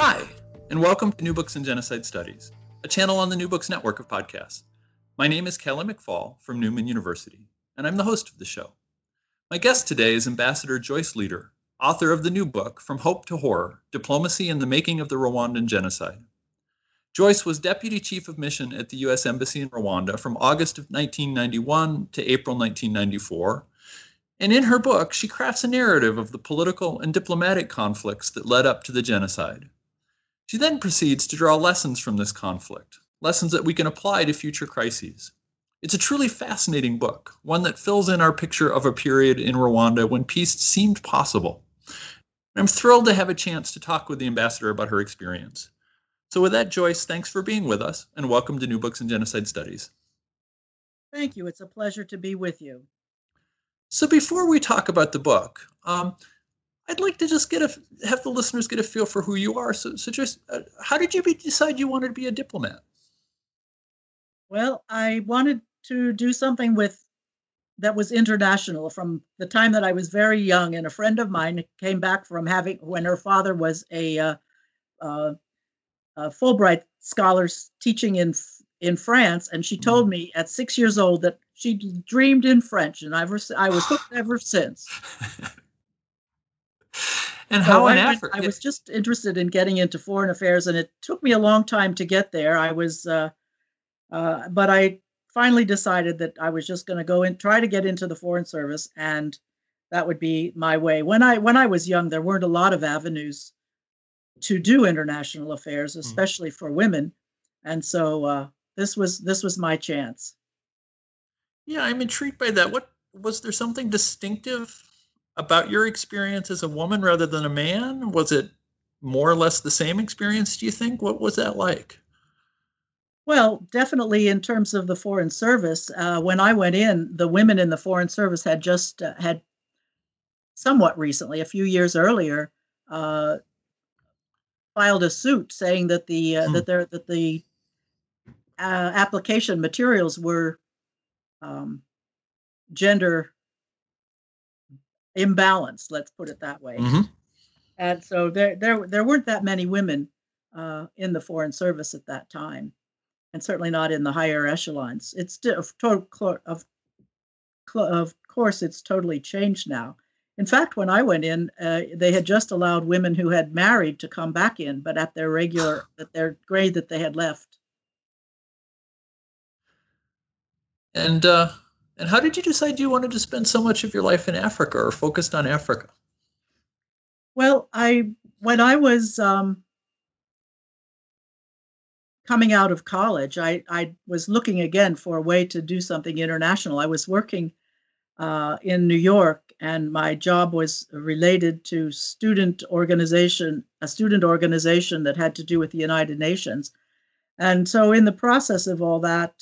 Hi, and welcome to New Books in Genocide Studies, a channel on the New Books Network of podcasts. My name is Kelly McFall from Newman University, and I'm the host of the show. My guest today is Ambassador Joyce Leader, author of the new book, From Hope to Horror, Diplomacy and the Making of the Rwandan Genocide. Joyce was Deputy Chief of Mission at the U.S. Embassy in Rwanda from August of 1991 to April 1994, and in her book, she crafts a narrative of the political and diplomatic conflicts that led up to the genocide. She then proceeds to draw lessons from this conflict, lessons that we can apply to future crises. It's a truly fascinating book, one that fills in our picture of a period in Rwanda when peace seemed possible. I'm thrilled to have a chance to talk with the ambassador about her experience. So with that, Joyce, thanks for being with us, and welcome to New Books in Genocide Studies. Thank you. It's a pleasure to be with you. So before we talk about the book, I'd like to just have the listeners get a feel for who you are. So, how did you decide you wanted to be a diplomat? Well, I wanted to do something that was international from the time that I was very young. And a friend of mine came back from when her father was a Fulbright scholar teaching in France, and she told me at 6 years old that she dreamed in French, and I was hooked ever since. And so how in Africa? I was just interested in getting into foreign affairs, and it took me a long time to get there. I was, but I finally decided that I was just going to go and try to get into the Foreign Service, and that would be my way. When I was young, there weren't a lot of avenues to do international affairs, especially for women, and so this was my chance. Yeah, I'm intrigued by that. What was there something distinctive about your experience as a woman rather than a man? Was it more or less the same experience, do you think? What was that like? Well, definitely in terms of the Foreign Service, when I went in, the women in the Foreign Service had just had somewhat recently, a few years earlier, filed a suit saying that the application materials were gender imbalance, let's put it that way. Mm-hmm. And so there weren't that many women in the Foreign Service at that time, and certainly not in the higher echelons. It's of course, it's totally changed now. In fact, when I went in, they had just allowed women who had married to come back in, but at their grade that they had left. And how did you decide you wanted to spend so much of your life in Africa or focused on Africa? Well, when I was coming out of college, I was looking again for a way to do something international. I was working in New York, and my job was related to a student organization that had to do with the United Nations. And so in the process of all that,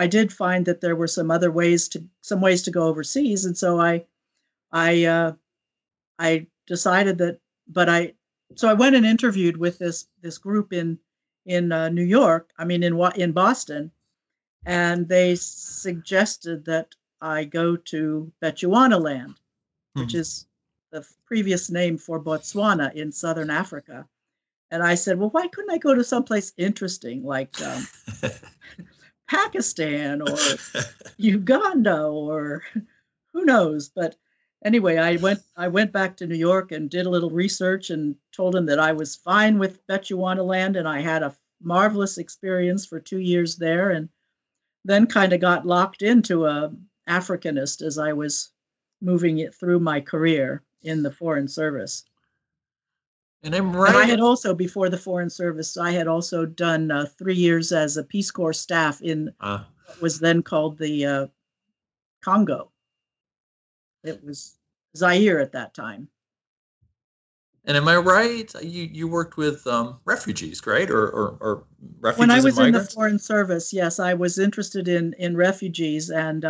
I did find that there were some ways to go overseas, and so I decided that. So I went and interviewed with this group in New York. I mean in Boston, and they suggested that I go to Bechuanaland, which is the previous name for Botswana in southern Africa. And I said, well, why couldn't I go to someplace interesting like Pakistan or Uganda or who knows, but Anyway, I went back to New York and did a little research and told him that I was fine with Bechuanaland, and I had a marvelous experience for 2 years there, and then kind of got locked into a Africanist as I was moving it through my career in the Foreign Service. And I'm right. And I had also, before the Foreign Service, I had also done 3 years as a Peace Corps staff in what was then called the Congo. It was Zaire at that time. And am I right? You worked with refugees, right? Or refugees and migrants? When I was in the Foreign Service, yes, I was interested in refugees. And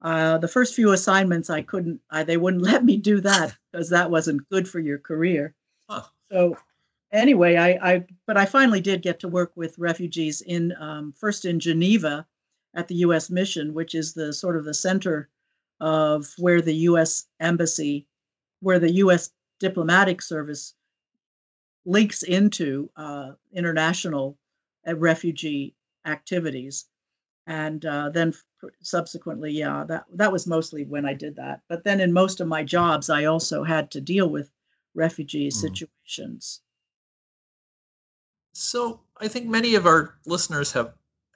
the first few assignments, they wouldn't let me do that because that wasn't good for your career. Huh. So anyway, I finally did get to work with refugees in first in Geneva at the U.S. mission, which is the sort of the center of where the U.S. Embassy, where the U.S. Diplomatic Service links into international refugee activities. And then subsequently, that was mostly when I did that. But then in most of my jobs, I also had to deal with refugee situations. So I think many of our listeners have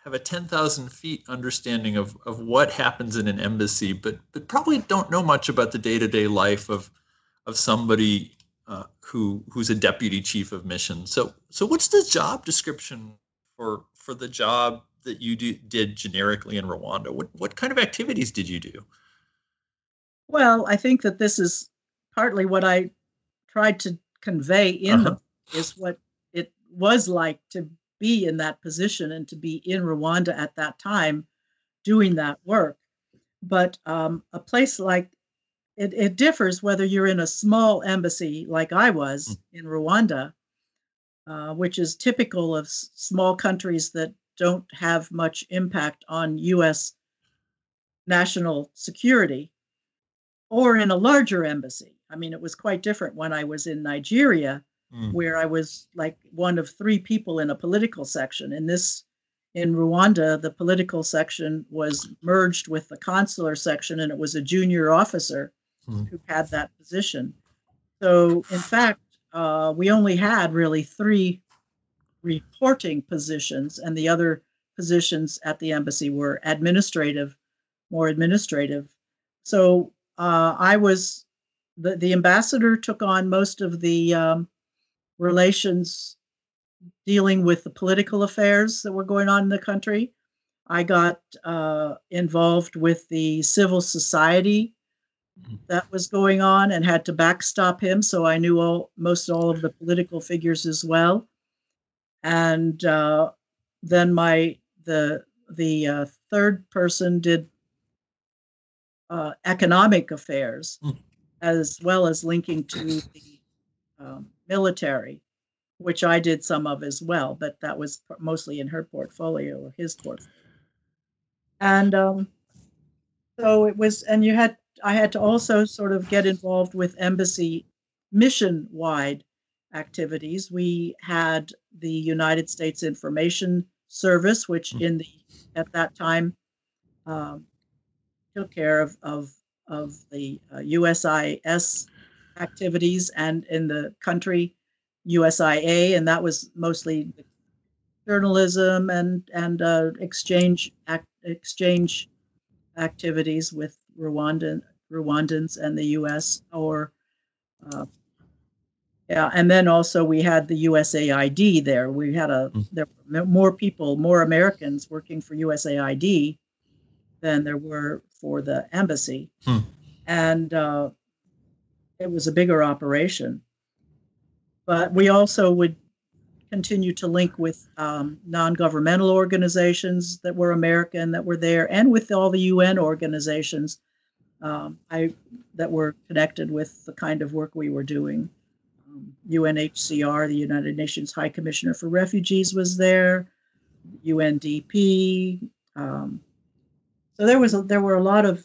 a 10,000 feet understanding of what happens in an embassy, but probably don't know much about the day-to-day life of somebody who's a deputy chief of mission. So what's the job description for the job that you did generically in Rwanda? What kind of activities did you do? Well, I think that this is partly what I tried to convey in the book, is what it was like to be in that position and to be in Rwanda at that time doing that work. But a place like it differs whether you're in a small embassy like I was in Rwanda, which is typical of small countries that don't have much impact on U.S. national security, or in a larger embassy. I mean, it was quite different when I was in Nigeria, where I was like one of three people in a political section. In Rwanda, the political section was merged with the consular section, and it was a junior officer who had that position. So, in fact, we only had really three reporting positions, and the other positions at the embassy were more administrative. So I was, the ambassador took on most of the relations dealing with the political affairs that were going on in the country. I got involved with the civil society that was going on and had to backstop him. So I knew most all of the political figures as well. And then the third person did economic affairs, as well as linking to the military, which I did some of as well, but that was mostly in her portfolio or his portfolio. And so it was, and I had to also sort of get involved with embassy mission-wide activities. We had the United States Information Service, which at that time took care of the USIS activities and in the country, USIA, and that was mostly journalism and exchange activities with Rwandans and the U.S. And then also we had the USAID there. We had there were more Americans working for USAID than there were for the embassy, and it was a bigger operation. But we also would continue to link with non-governmental organizations that were American that were there, and with all the UN organizations that were connected with the kind of work we were doing. UNHCR, the United Nations High Commissioner for Refugees, was there. UNDP. So there were a lot of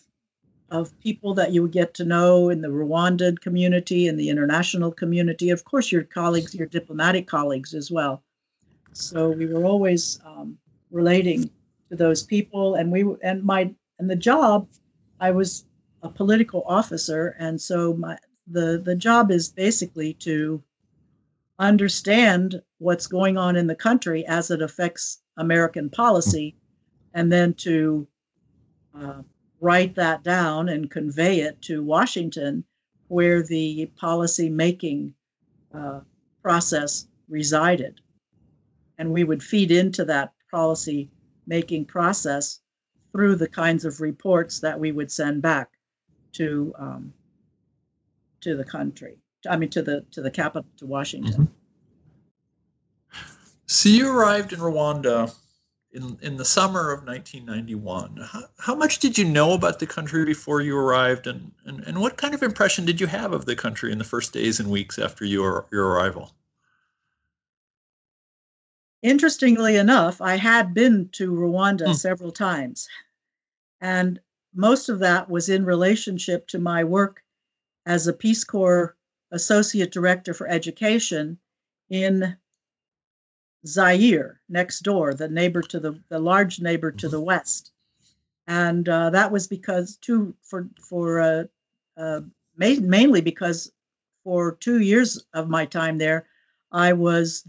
people that you would get to know in the Rwandan community and the international community, of course, your colleagues, your diplomatic colleagues as well. So we were always relating to those people, and the job I was a political officer, and so the job is basically to understand what's going on in the country as it affects American policy, and then to write that down and convey it to Washington, where the policy making process resided. And we would feed into that policy making process through the kinds of reports that we would send back to the country. I mean, to the capital, to Washington. Mm-hmm. So you arrived in Rwanda in the summer of 1991. How much did you know about the country before you arrived, and what kind of impression did you have of the country in the first days and weeks after your arrival? Interestingly enough, I had been to Rwanda several times, and most of that was in relationship to my work as a Peace Corps Associate Director for Education in Zaire, next door, the large neighbor to the west. And that was because mainly because for 2 years of my time there, I was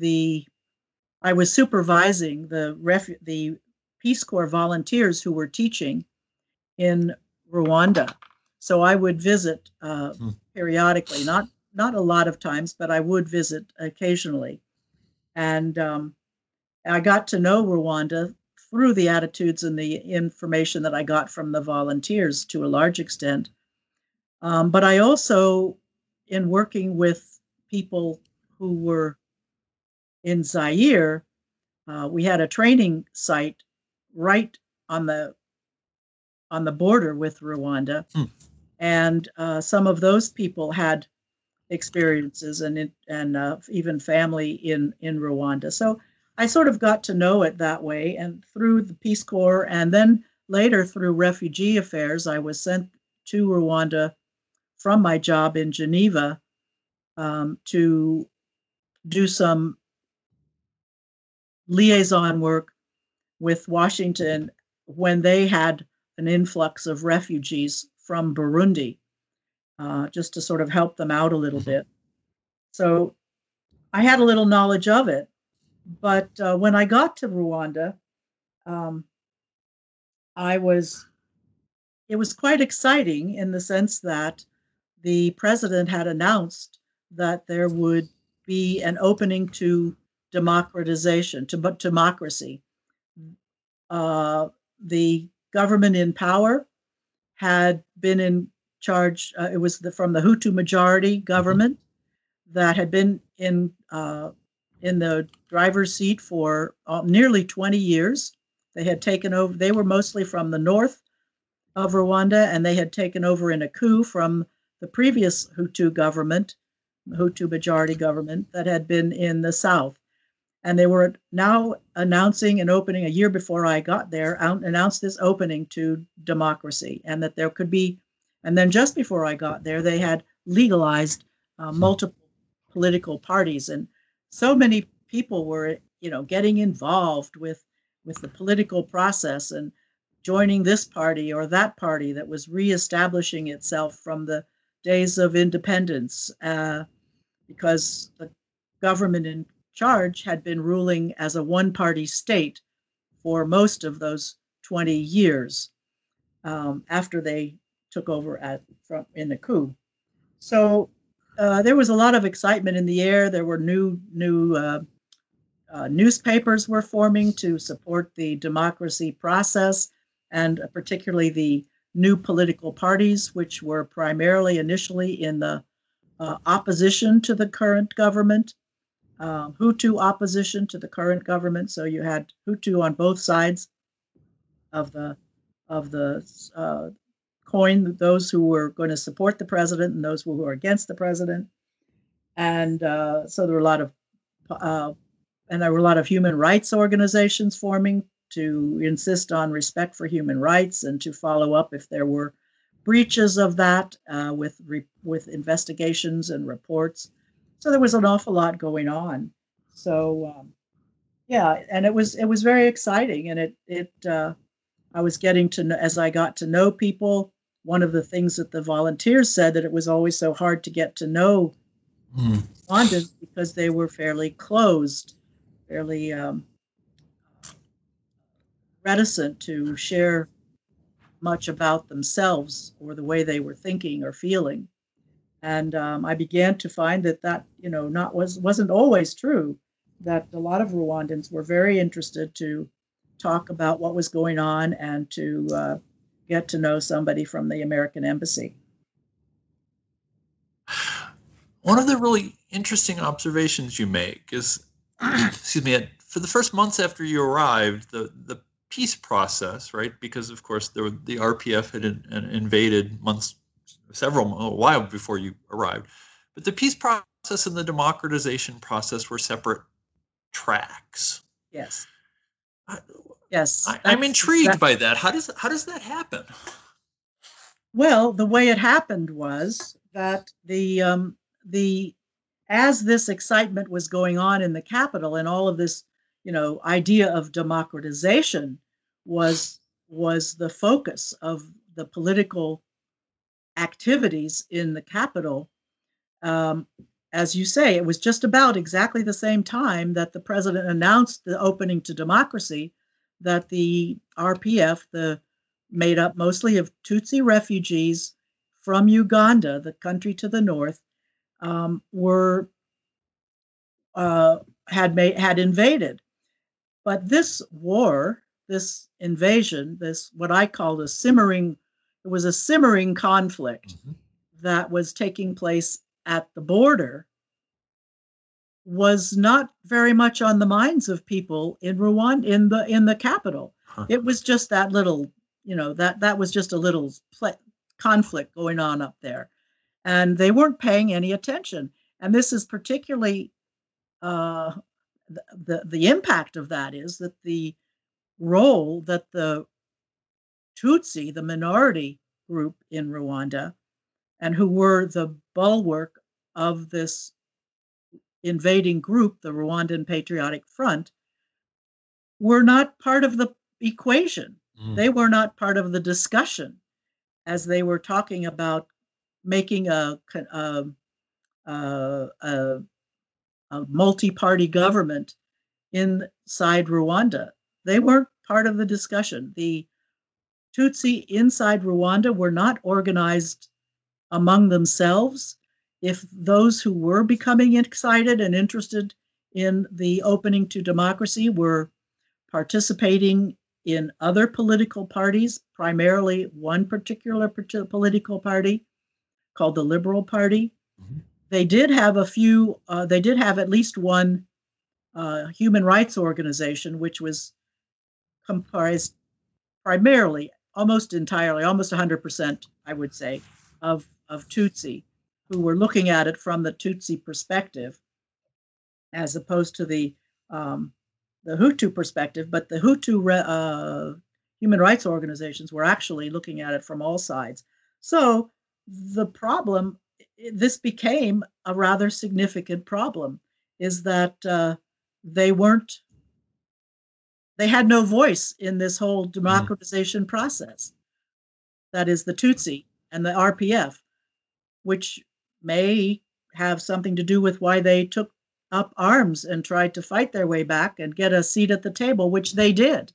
supervising the Peace Corps volunteers who were teaching in Rwanda. So I would visit periodically, not a lot of times, but I would visit occasionally. And I got to know Rwanda through the attitudes and the information that I got from the volunteers to a large extent. But I also, in working with people who were in Zaire, we had a training site right on the border with Rwanda, and some of those people had experiences and even family in Rwanda. So I sort of got to know it that way, and through the Peace Corps, and then later through refugee affairs, I was sent to Rwanda from my job in Geneva to do some liaison work with Washington when they had an influx of refugees from Burundi, just to sort of help them out a little bit. So I had a little knowledge of it. But when I got to Rwanda, it was quite exciting in the sense that the president had announced that there would be an opening to democratization, to democracy. The government in power had been in charge. It was from the Hutu majority government that had been in the driver's seat for nearly 20 years. They had taken over. They were mostly from the north of Rwanda, and they had taken over in a coup from the previous Hutu government, Hutu majority government that had been in the south. And they were now announcing an opening a year before I got there, announced this opening to democracy, and that there could be, and then just before I got there, they had legalized multiple political parties. And so many people were, getting involved with the political process and joining this party or that party that was reestablishing itself from the days of independence, because the government in charge had been ruling as a one-party state for most of those 20 years after they took over in the coup. So there was a lot of excitement in the air. There were new newspapers were forming to support the democracy process, and particularly the new political parties, which were primarily initially in the opposition to the current government. Hutu opposition to the current government, so you had Hutu on both sides of the coin. Those who were going to support the president and those who were against the president, and so there were a lot of human rights organizations forming to insist on respect for human rights and to follow up if there were breaches of that with investigations and reports. So there was an awful lot going on. So, and it was very exciting. And I was getting to know, as I got to know people, one of the things that the volunteers said, that it was always so hard to get to know respondents because they were fairly closed, fairly reticent to share much about themselves or the way they were thinking or feeling. And I began to find that you know, wasn't always true, that a lot of Rwandans were very interested to talk about what was going on and to get to know somebody from the American Embassy. One of the really interesting observations you make is, excuse me, for the first months after you arrived, the peace process, right? Because of course the RPF had invaded a while before you arrived, but the peace process and the democratization process were separate tracks. Yes. I'm intrigued by that. How does that happen? Well, the way it happened was that as this excitement was going on in the capital and all of this, you know, idea of democratization was the focus of the political activities in the capital. As you say, it was just about exactly the same time that the president announced the opening to democracy that the RPF, made up mostly of Tutsi refugees from Uganda, the country to the north, had invaded. But this war, this invasion, this what I call a simmering conflict that was taking place at the border was not very much on the minds of people in Rwanda, in the capital. Huh. It was just that little, you know, that was just a little conflict going on up there. And they weren't paying any attention. And this is particularly, the impact of that is that the role that the Tutsi, the minority group in Rwanda, and who were the bulwark of this invading group, the Rwandan Patriotic Front, were not part of the equation. Mm. They were not part of the discussion as they were talking about making a multi-party government inside Rwanda. They weren't part of the discussion. The Tutsi inside Rwanda were not organized among themselves. If those who were becoming excited and interested in the opening to democracy were participating in other political parties, primarily one particular political party called the Liberal Party, they did have at least one human rights organization, which was comprised primarily, almost 100%, I would say, of Tutsi, who were looking at it from the Tutsi perspective, as opposed to the Hutu perspective. But the Hutu human rights organizations were actually looking at it from all sides. So the problem, this became a rather significant problem, is that they had no voice in this whole democratization process. That is the Tutsi and the RPF, which may have something to do with why they took up arms and tried to fight their way back and get a seat at the table, which they did.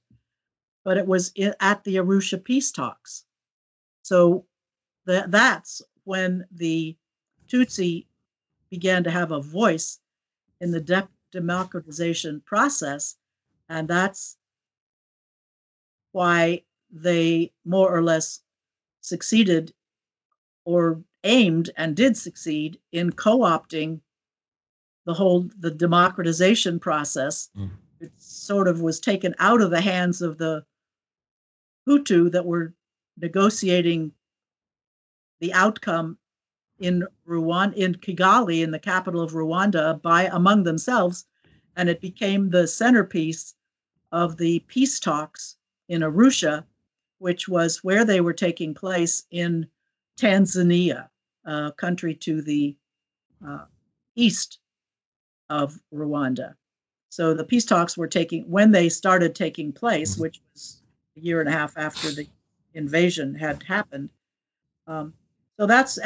But it was at the Arusha peace talks. So that's when the Tutsi began to have a voice in the democratization process. And that's why they more or less succeeded, or aimed and did succeed, in co-opting the democratization process. It sort of was taken out of the hands of the Hutu that were negotiating the outcome in Rwanda, in Kigali, in the capital of Rwanda, among themselves, and it became the centerpiece of the peace talks in Arusha, which was where they were taking place in Tanzania, a country to the east of Rwanda. So the peace talks when they started taking place, which was a year and a half after the invasion had happened, So that's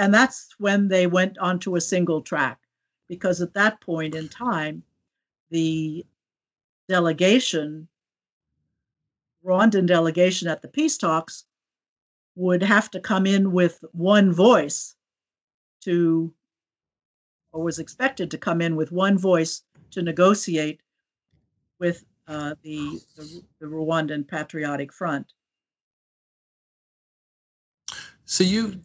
when they went onto a single track, because at that point in time, the delegation, Rwandan delegation at the peace talks, would have to come in with one voice to, or was expected to come in with one voice to negotiate with the Rwandan Patriotic Front. So you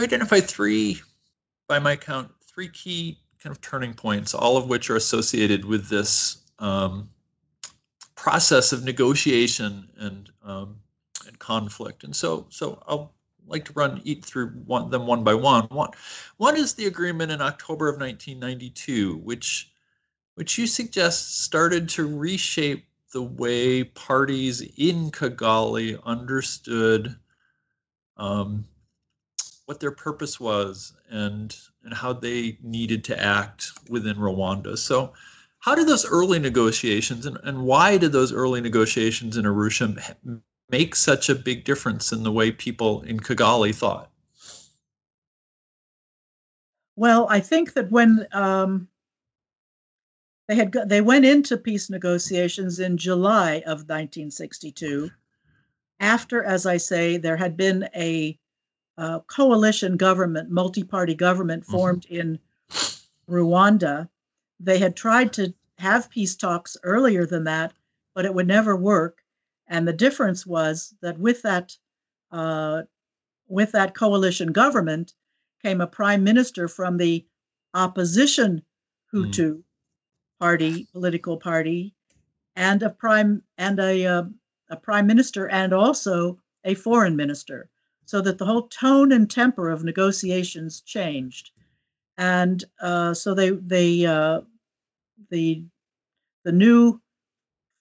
identified three, by my count, three key kind of turning points, all of which are associated with this process of negotiation and conflict. And so I'll like to run through them one by one. One is the agreement in October of 1992, which you suggest started to reshape the way parties in Kigali understood what their purpose was and how they needed to act within Rwanda. So how did those early negotiations and why did those early negotiations in Arusha make such a big difference in the way people in Kigali thought? Well, I think that when they went into peace negotiations in July of 1962, after, as I say, there had been a coalition government, multi-party government formed in Rwanda. They had tried to have peace talks earlier than that, but it would never work. And the difference was that with that coalition government came a prime minister from the opposition Hutu political party, and a prime minister and also a foreign minister, so that the whole tone and temper of negotiations changed. And so the new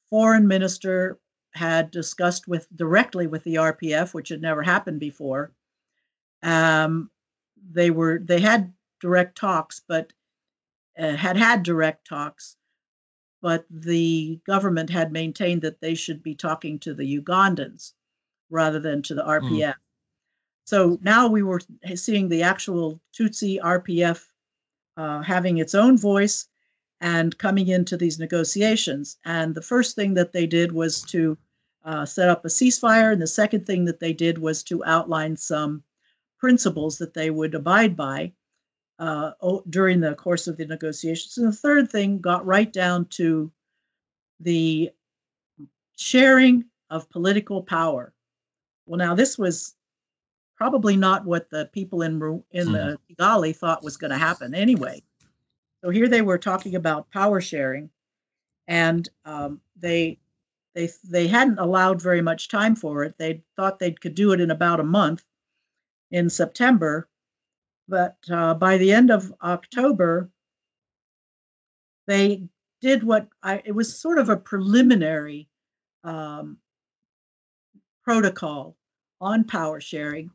foreign minister had discussed directly with the RPF, which had never happened before. They had direct talks, but but the government had maintained that they should be talking to the Ugandans rather than to the RPF. So now we were seeing the actual Tutsi RPF having its own voice and coming into these negotiations. And the first thing that they did was to set up a ceasefire. And the second thing that they did was to outline some principles that they would abide by during the course of the negotiations. And the third thing got right down to the sharing of political power. Well, now this was probably not what the people in the Kigali thought was going to happen anyway. So here they were talking about power sharing, and they hadn't allowed very much time for it. They thought they could do it in about a month, in September, but by the end of October, they did it was sort of a preliminary protocol on power sharing.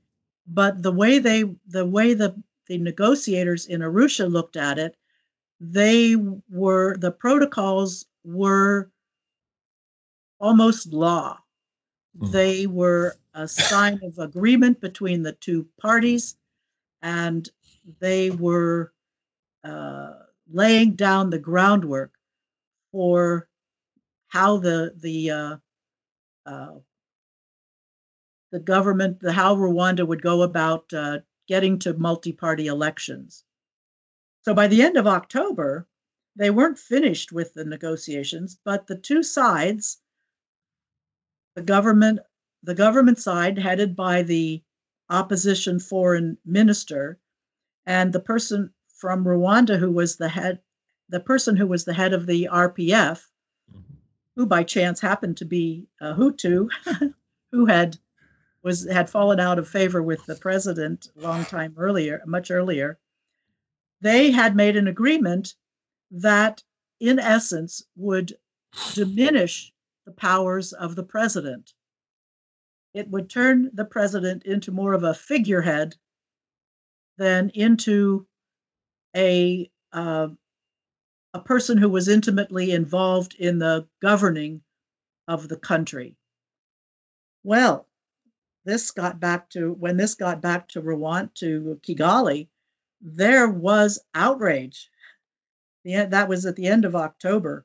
But the way the negotiators in Arusha looked at it, the protocols were almost law. They were a sign of agreement between the two parties, and they were laying down the groundwork for how the government, how Rwanda would go about getting to multi-party elections. So by the end of October, they weren't finished with the negotiations, but the two sides, the government side headed by the opposition foreign minister, and the person from Rwanda who was the head of the RPF, who by chance happened to be a Hutu, who had fallen out of favor with the president a long time earlier, much earlier. They had made an agreement that, in essence, would diminish the powers of the president. It would turn the president into more of a figurehead than into a person who was intimately involved in the governing of the country. Well, when this got back to Rwanda, to Kigali, there was outrage. That was at the end of October,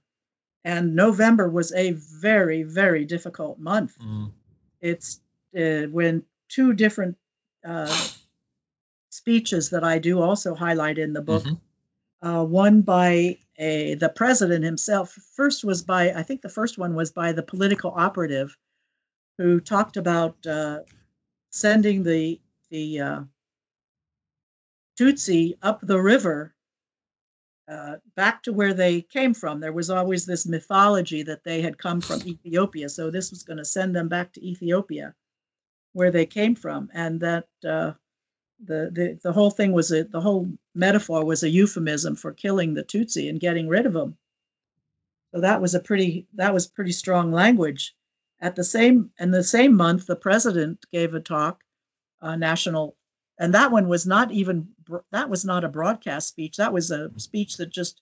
and November was a very, very difficult month. Mm. It's when two different speeches that I do also highlight in the book. Mm-hmm. One by the president himself. The first one was by the political operative, who talked about sending the Tutsi up the river back to where they came from. There was always this mythology that they had come from Ethiopia, so this was going to send them back to Ethiopia, where they came from, and that the whole thing was the whole metaphor was a euphemism for killing the Tutsi and getting rid of them. So that was pretty strong language. In the same month, the president gave a talk, national, and that was not a broadcast speech. That was a speech that just,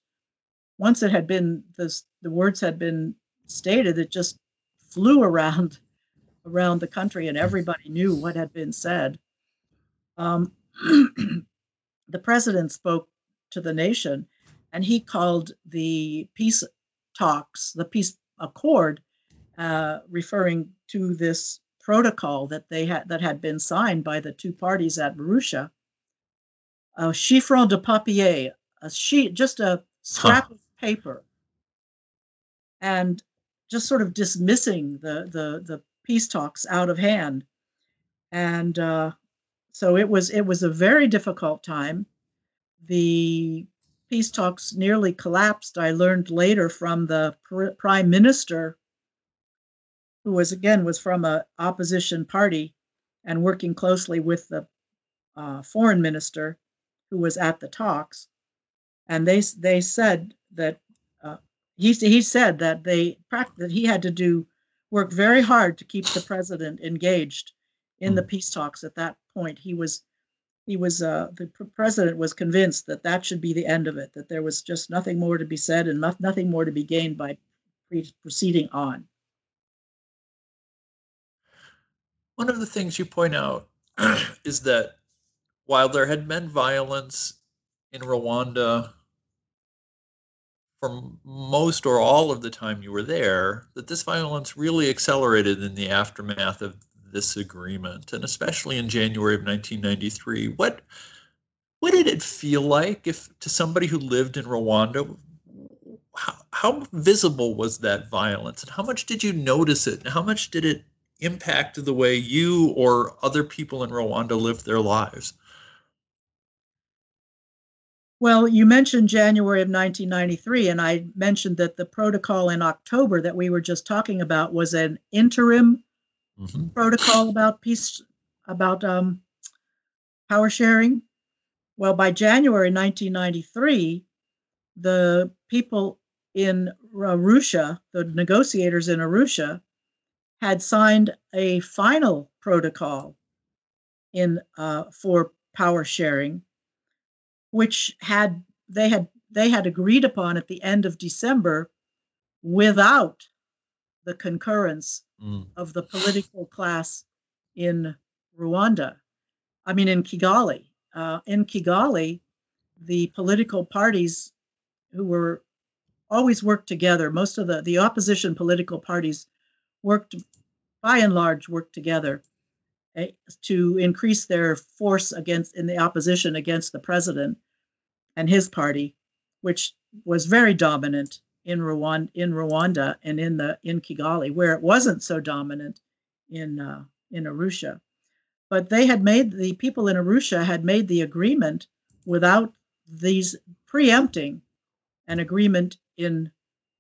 once it had been the words had been stated, it just flew around the country, and everybody knew what had been said. The president spoke to the nation, and he called the peace talks, the peace accord, referring to this protocol that had been signed by the two parties at Arusha, a chiffon de papier, just a scrap of paper, and just sort of dismissing the peace talks out of hand, and so it was a very difficult time. The peace talks nearly collapsed. I learned later from the prime minister, who was from an opposition party and working closely with the foreign minister who was at the talks, and they said that he said that that he had to work very hard to keep the president engaged in the peace talks. At that point, the president was convinced that should be the end of it, that there was just nothing more to be said and nothing more to be gained by proceeding on. One of the things you point out is that while there had been violence in Rwanda for most or all of the time you were there, that this violence really accelerated in the aftermath of this agreement, and especially in January of 1993. What did it feel like, if to somebody who lived in Rwanda? How visible was that violence, and how much did you notice it, and how much did it impact the way you or other people in Rwanda lived their lives? Well, you mentioned January of 1993, and I mentioned that the protocol in October that we were just talking about was an interim protocol about peace, about power sharing. Well, by January 1993, the people in Arusha, the negotiators in Arusha, had signed a final protocol for power sharing, which they had agreed upon at the end of December, without the concurrence of the political class in Rwanda. I mean, in Kigali. The political parties who were always worked together. Most of the opposition political parties worked together to increase their force in the opposition against the president and his party, which was very dominant in Rwanda and in Kigali, where it wasn't so dominant in Arusha. But the people in Arusha had made the agreement without these preempting an agreement in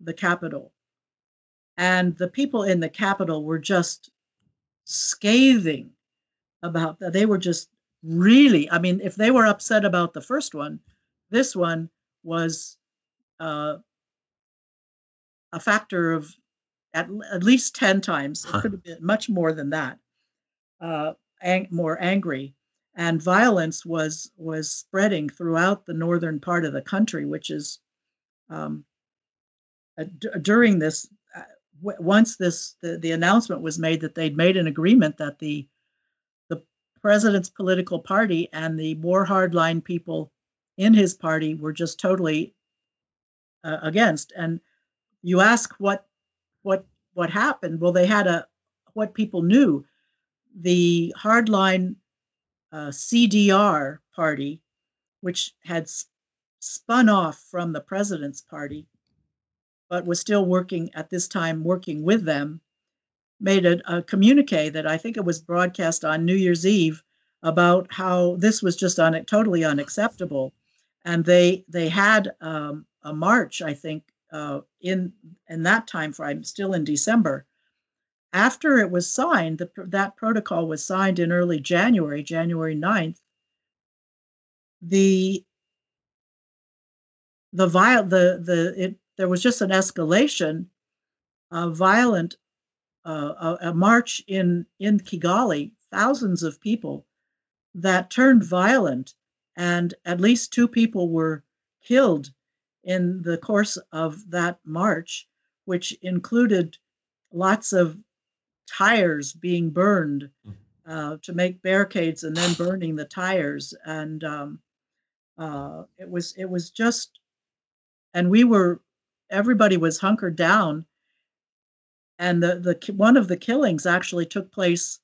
the capital. And the people in the capital were just scathing about that. They were just really, I mean, if they were upset about the first one, this one was a factor of at least 10 times. It could have been much more than that, more angry. And violence was spreading throughout the northern part of the country, which is during this. Once the announcement was made that they'd made an agreement that the president's political party and the more hardline people in his party were just totally against. And you ask what happened? Well, they had what people knew, the hardline CDR party, which had spun off from the president's party, but was still working with them, made a communique that I think it was broadcast on New Year's Eve about how this was just totally unacceptable. And they had a march, I think, in that time frame, still in December. After it was signed, that protocol was signed in early January, January 9th, there was just an escalation, a march in Kigali, thousands of people, that turned violent, and at least two people were killed in the course of that march, which included lots of tires being burned to make barricades, and then burning the tires. And it was just, and everybody was hunkered down. And the one of the killings actually took place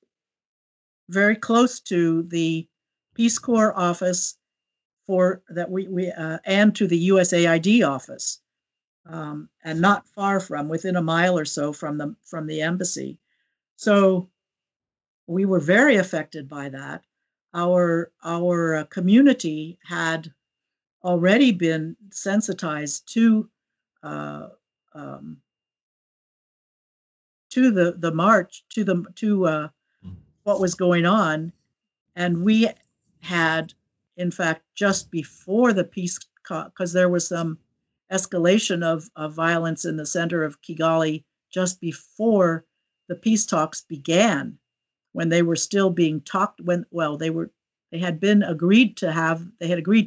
very close to the Peace Corps office and to the USAID office, and not far within a mile or so from the embassy. So we were very affected by that. Our community had already been sensitized to what was going on, and we had, in fact, just before the peace, because there was some escalation of violence in the center of Kigali just before the peace talks began, when they were still being talked. They had agreed to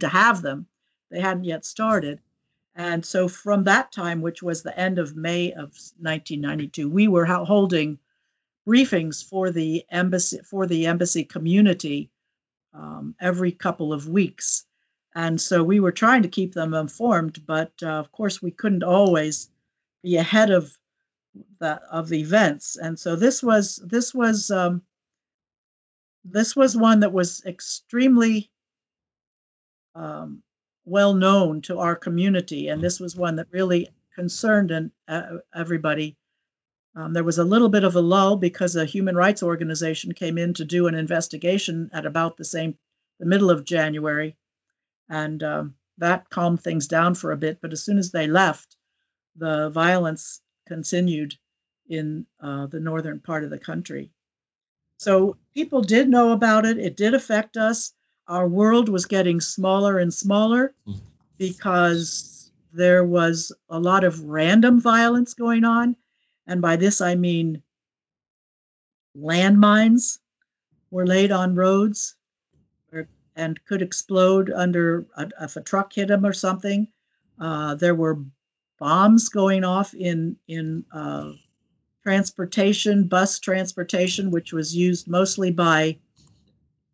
have them. They hadn't yet started. And so from that time, which was the end of May of 1992, we were holding briefings for the embassy community every couple of weeks. And so we were trying to keep them informed, but of course we couldn't always be ahead of the events. And so this was one that was extremely well known to our community, and this was one that really concerned everybody. There was a little bit of a lull because a human rights organization came in to do an investigation at about the middle of January, and that calmed things down for a bit. But as soon as they left, the violence continued in the northern part of the country. So people did know about it. It did affect us. Our world was getting smaller and smaller because there was a lot of random violence going on. And by this, I mean landmines were laid on roads and could explode if a truck hit them or something. There were bombs going off in bus transportation, which was used mostly by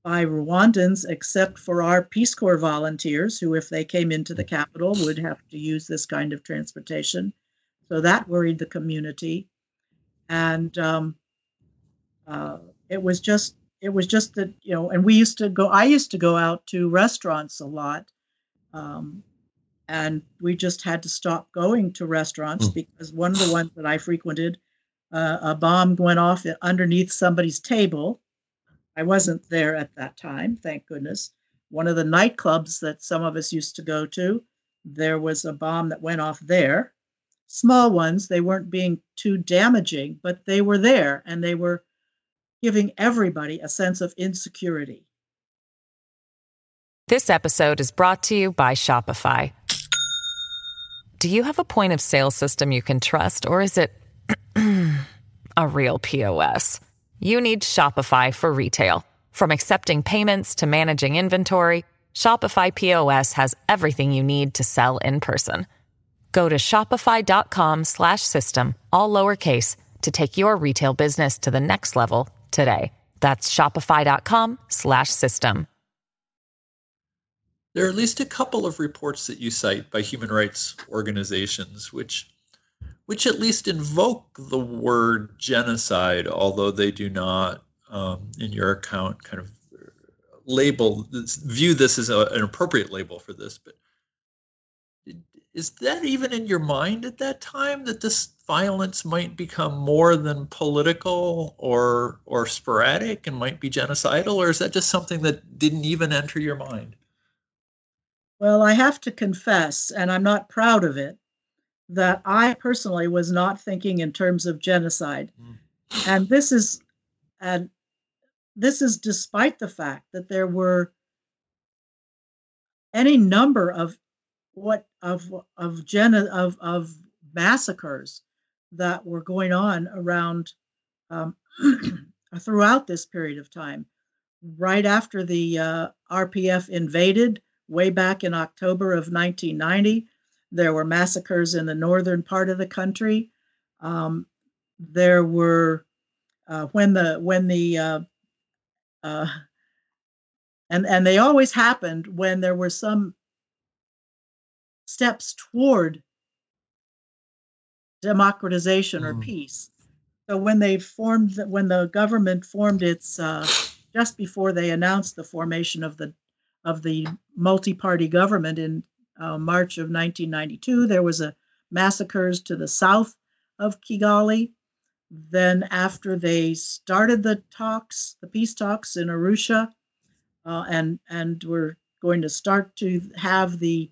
Rwandans, except for our Peace Corps volunteers, who, if they came into the capital, would have to use this kind of transportation. So that worried the community, and it was just that, you know. And I used to go out to restaurants a lot, and we just had to stop going to restaurants because one of the ones that I frequented, a bomb went off underneath somebody's table. I wasn't there at that time, thank goodness. One of the nightclubs that some of us used to go to, there was a bomb that went off there. Small ones, they weren't being too damaging, but they were there, and they were giving everybody a sense of insecurity. This episode is brought to you by Shopify. Do you have a point of sale system you can trust, or is it a real POS? You need Shopify for retail. From accepting payments to managing inventory, Shopify POS has everything you need to sell in person. Go to shopify.com/system, all lowercase, to take your retail business to the next level today. That's shopify.com/system. There are at least a couple of reports that you cite by human rights organizations which at least invoke the word genocide, although they do not, in your account, kind of label, view this as an appropriate label for this. But is that even in your mind at that time, that this violence might become more than political or sporadic and might be genocidal? Or is that just something that didn't even enter your mind? Well, I have to confess, and I'm not proud of it, that I personally was not thinking in terms of genocide. And this is despite the fact that there were any number of massacres that were going on around throughout this period of time. Right after the RPF invaded, way back in October of 1990, there were massacres in the northern part of the country. There were when they always happened when there were some steps toward democratization or peace. So when the government formed its, just before they announced the formation of the multi-party government in March of 1992, there was a massacres to the south of Kigali. Then after they started the peace talks in Arusha, and were going to start to have the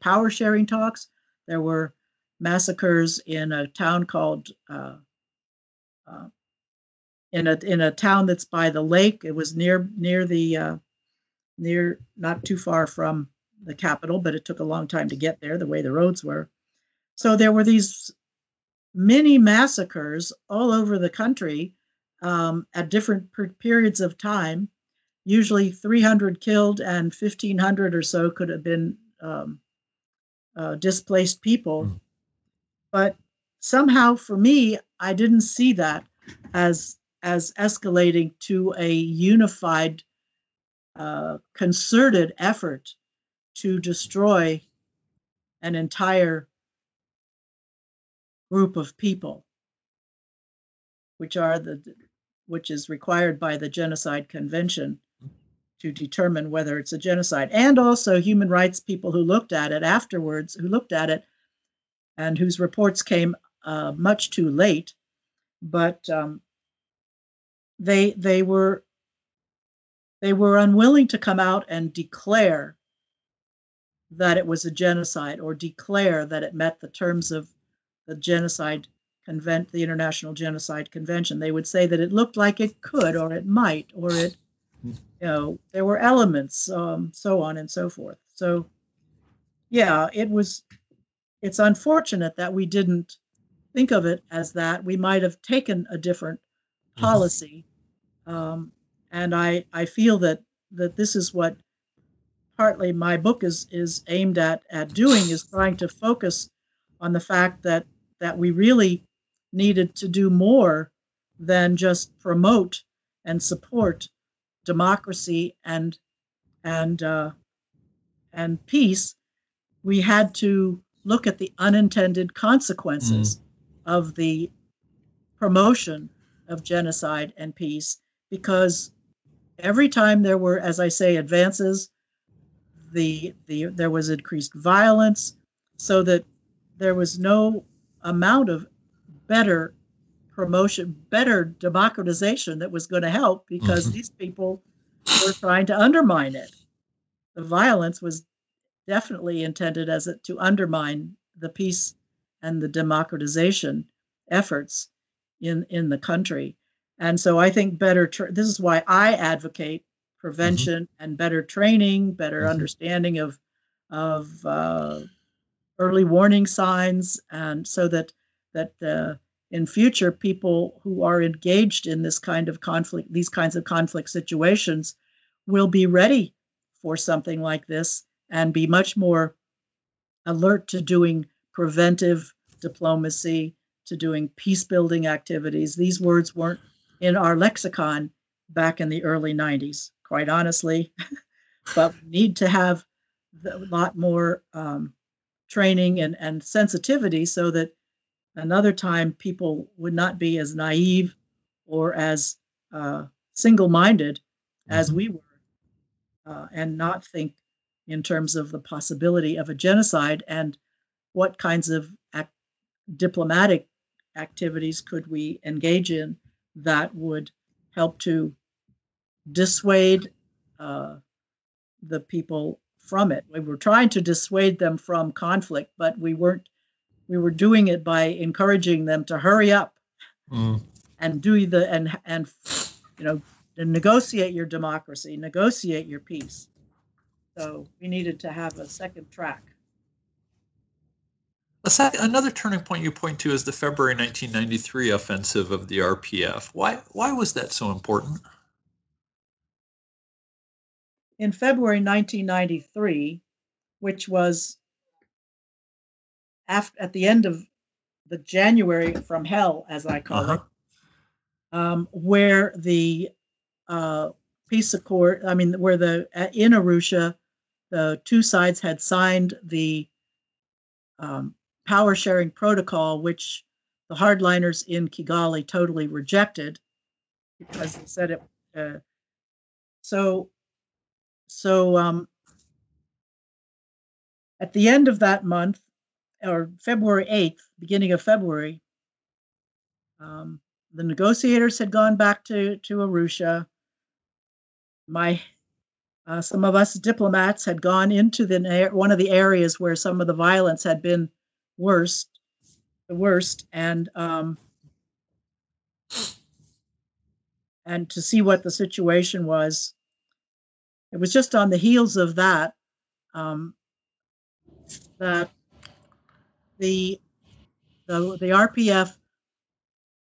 power sharing talks, there were massacres in a town called in a town that's by the lake. It was near not too far from the capital, but it took a long time to get there the way the roads were. So there were these mini massacres all over the country at different periods of time. Usually 300 killed and 1,500 or so could have been displaced people. But somehow for me, I didn't see that as escalating to a unified, concerted effort to destroy an entire group of people, which is required by the Genocide Convention to determine whether it's a genocide. And also human rights people who looked at it afterwards, and whose reports came much too late, but they were unwilling to come out and declare that it was a genocide, or declare that it met the terms of the International Genocide Convention. They would say that it looked like it could, or it might, or it, there were elements, so on and so forth. So, yeah, it's unfortunate that we didn't think of it as that. We might have taken a different policy. And I feel that this is what partly my book is aimed at doing, is trying to focus on the fact that we really needed to do more than just promote and support democracy and peace. We had to look at the unintended consequences of the promotion of genocide and peace, because every time there were, as I say, advances, there was increased violence, so that there was no amount of better promotion, better democratization that was going to help, because these people were trying to undermine it. The violence was definitely intended to undermine the peace and the democratization efforts in the country. And so I think this is why I advocate prevention and better training, better understanding of early warning signs, and so that in future people who are engaged in this kind of conflict, these kinds of conflict situations, will be ready for something like this and be much more alert to doing preventive diplomacy, to doing peace building activities. These words weren't in our lexicon back in the early 90s, quite honestly. But we need to have a lot more training and sensitivity so that another time people would not be as naive or as single-minded as we were, and not think in terms of the possibility of a genocide and what kinds of diplomatic activities could we engage in that would help to dissuade the people from it. We were trying to dissuade them from conflict, but we weren't. We were doing it by encouraging them to hurry up and do the and you know, to negotiate your democracy, negotiate your peace. So we needed to have a second track. Another turning point you point to is the February 1993 offensive of the RPF. Why was that so important? In February 1993, which was at the end of the January from hell, as I call it, where the Peace Accord, I mean, where in Arusha, the two sides had signed the power sharing protocol, which the hardliners in Kigali totally rejected because they said it. At the end of that month, or February 8th, beginning of February, the negotiators had gone back to Arusha. Some of us diplomats had gone into one of the areas where some of the violence had been the worst, and to see what the situation was. It was just on the heels of that that the RPF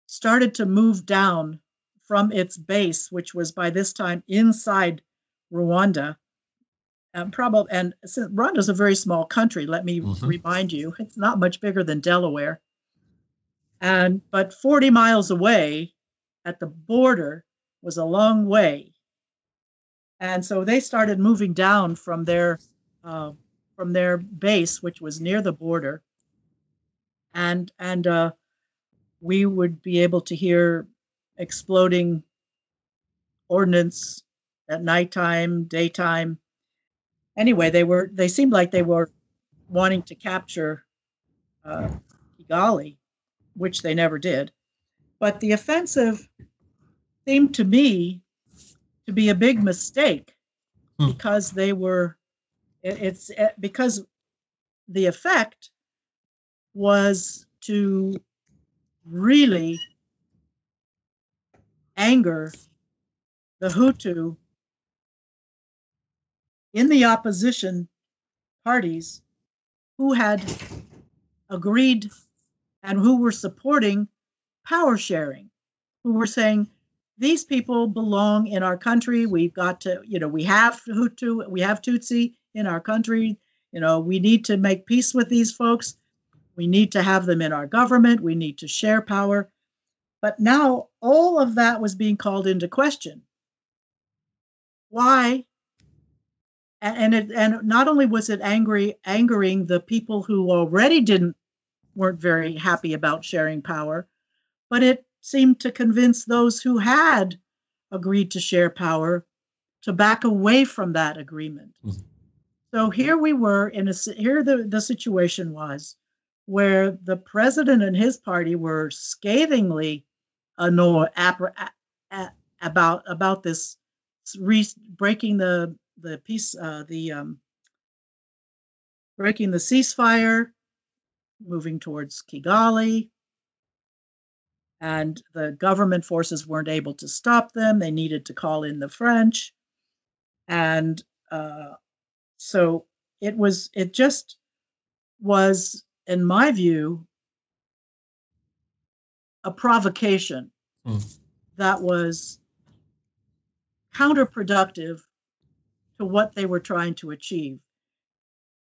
started to move down from its base, which was by this time inside Rwanda. And Rwanda's a very small country, let me remind you. It's not much bigger than Delaware. But 40 miles away at the border was a long way. And so they started moving down from their base, which was near the border. And we would be able to hear exploding ordnance at nighttime, daytime. Anyway, they seemed like they were wanting to capture Kigali, which they never did. But the offensive seemed to me to be a big mistake because because the effect was to really anger the Hutu in the opposition parties who had agreed and who were supporting power sharing, who were saying, these people belong in our country. We've got to, we have Hutu, we have Tutsi in our country. We need to make peace with these folks. We need to have them in our government. We need to share power. But now all of that was being called into question. Why? And not only was it angering the people who already weren't very happy about sharing power, but it seemed to convince those who had agreed to share power to back away from that agreement. So here we were the situation was where the president and his party were scathingly annoyed about this breaking the peace, breaking the ceasefire, moving towards Kigali, and the government forces weren't able to stop them. They needed to call in the French, and so it was. It just was, in my view, a provocation that was counterproductive to what they were trying to achieve.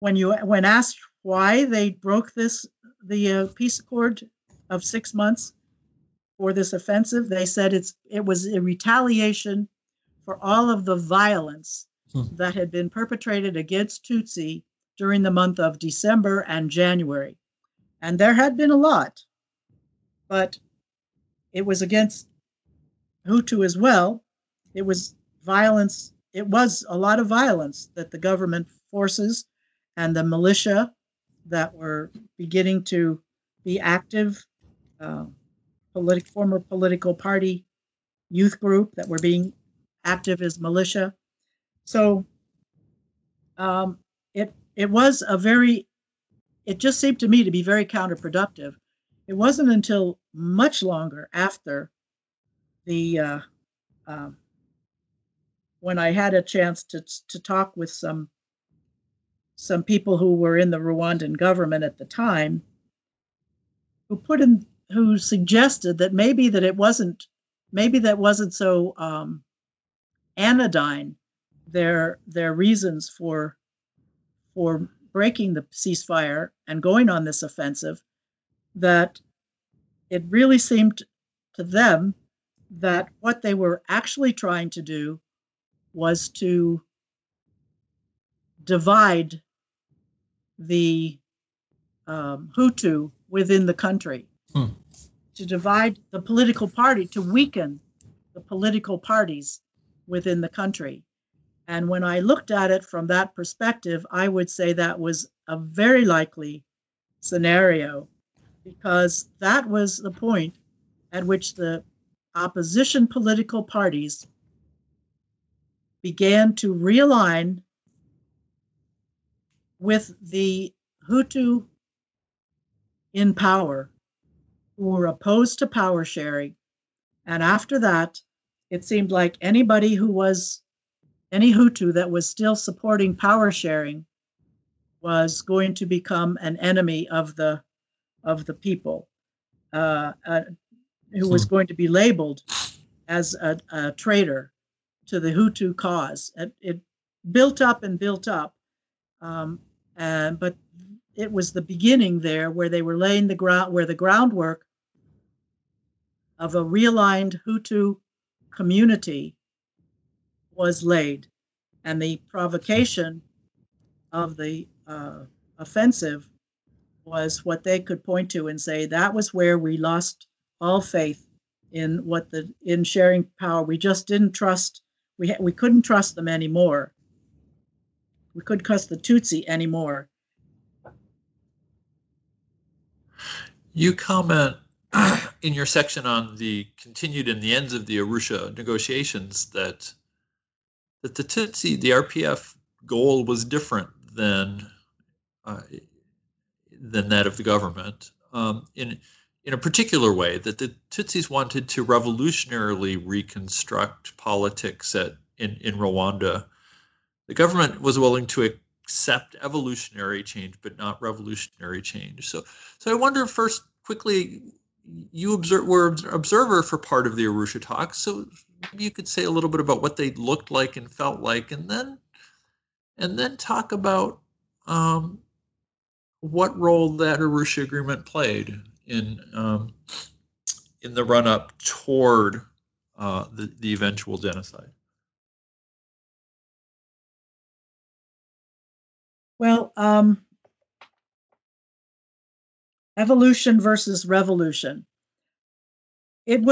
When asked why they broke the peace accord of 6 months, for this offensive. They said it was a retaliation for all of the violence that had been perpetrated against Tutsi during the month of December and January. And there had been a lot, but it was against Hutu as well. It was violence. It was a lot of violence that the government forces and the militia that were beginning to be active, former political party youth group that were being active as militia. So it just seemed to me to be very counterproductive. It wasn't until much longer after when I had a chance to talk with some people who were in the Rwandan government at the time, who suggested that maybe that wasn't so anodyne, their reasons for breaking the ceasefire and going on this offensive, that it really seemed to them that what they were actually trying to do was to divide the Hutu within the country, to divide the political party, to weaken the political parties within the country. And when I looked at it from that perspective, I would say that was a very likely scenario, because that was the point at which the opposition political parties began to realign with the Hutu in power, who were opposed to power sharing. And after that, it seemed like any Hutu that was still supporting power sharing was going to become an enemy of the people, who was going to be labeled as a traitor to the Hutu cause. It built up, but it was the beginning there where they were laying the groundwork of a realigned Hutu community was laid, and the provocation of the offensive was what they could point to and say that was where we lost all faith in in sharing power. We just didn't trust. We couldn't trust them anymore. We couldn't trust the Tutsi anymore. You comment in your section on the continued and the ends of the Arusha negotiations that the Tutsi, the RPF goal was different than that of the government in a particular way, that the Tutsis wanted to revolutionarily reconstruct politics in Rwanda. The government was willing to accept evolutionary change, but not revolutionary change. So I wonder first, quickly, you were an observer for part of the Arusha talks, so maybe you could say a little bit about what they looked like and felt like, and then talk about what role that Arusha agreement played in the run-up toward the eventual genocide. Well, evolution versus revolution. It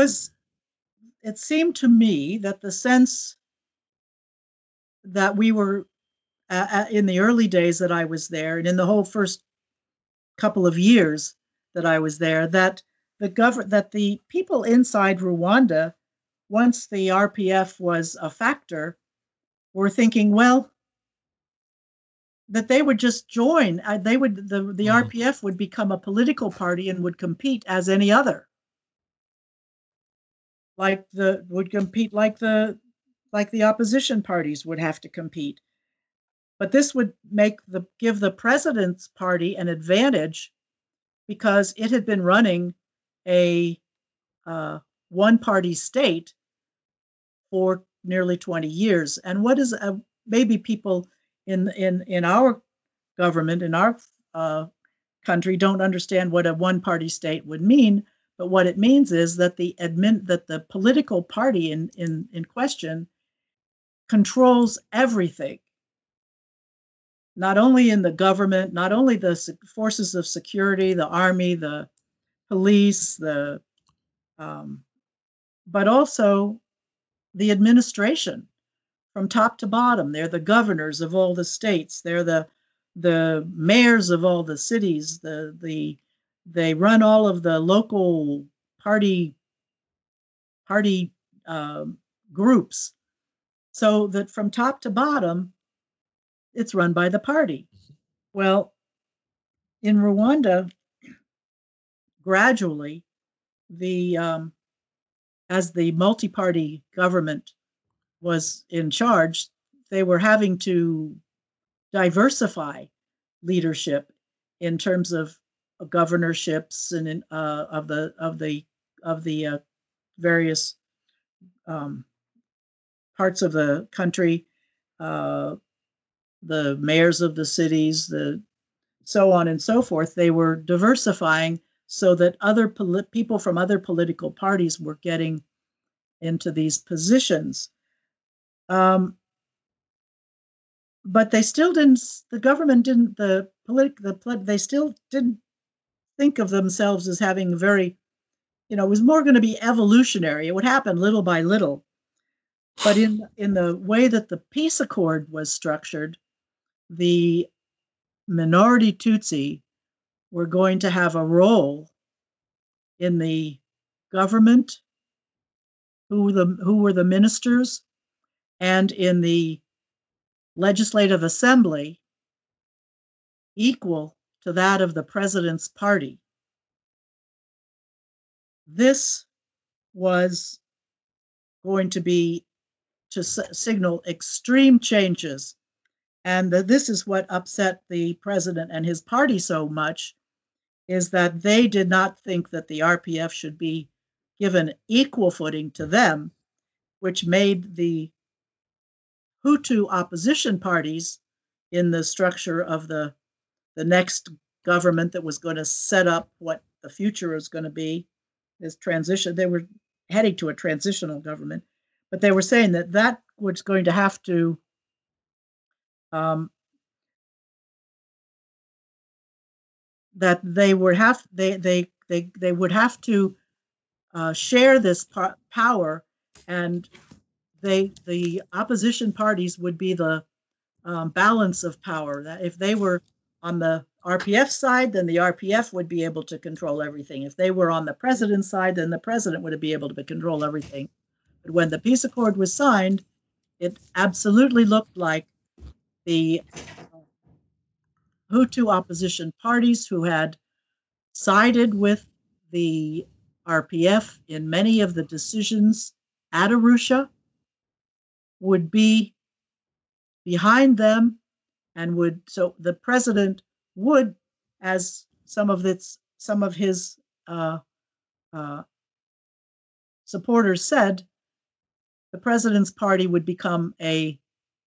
seemed to me that the sense that we were in the early days that I was there, and in the whole first couple of years that I was there, that that the people inside Rwanda, once the RPF was a factor, were thinking, well, that they would just join. The RPF would become a political party and would compete as any other, like the opposition parties would have to compete. But this would give the president's party an advantage, because it had been running a one-party state for nearly 20 years. And what is maybe people in our government, in our country, don't understand what a one-party state would mean, But what it means is that the political party in question controls everything, not only in the government, not only the forces of security, the army, the police, but also the administration from top to bottom. They're the governors of all the states. They're the mayors of all the cities. They run all of the local party groups, so that from top to bottom, it's run by the party. Well, in Rwanda, gradually, as the multi-party government was in charge, they were having to diversify leadership in terms of governorships and of the various parts of the country, the mayors of the cities, the so on and so forth. They were diversifying so that other people from other political parties were getting into these positions, but they still didn't. The government didn't. They still didn't think of themselves as having it was more going to be evolutionary. It would happen little by little. But in the way that the peace accord was structured, the minority Tutsi were going to have a role in the government, who were the ministers, and in the legislative assembly equal to that of the president's party. This was going to be to signal extreme changes, and this is what upset the president and his party so much, is that they did not think that the RPF should be given equal footing to them, which made the Hutu opposition parties in the structure of the next government that was going to set up what the future is going to be, this transition. They were heading to a transitional government, but they were saying that was going to have to that they would have to share this power, and the opposition parties would be the balance of power. That if they were on the RPF side, then the RPF would be able to control everything. If they were on the president's side, then the president would be able to control everything. But when the peace accord was signed, it absolutely looked like the Hutu opposition parties, who had sided with the RPF in many of the decisions at Arusha, would be behind them, and so the president would, as some of his supporters said, the president's party would become a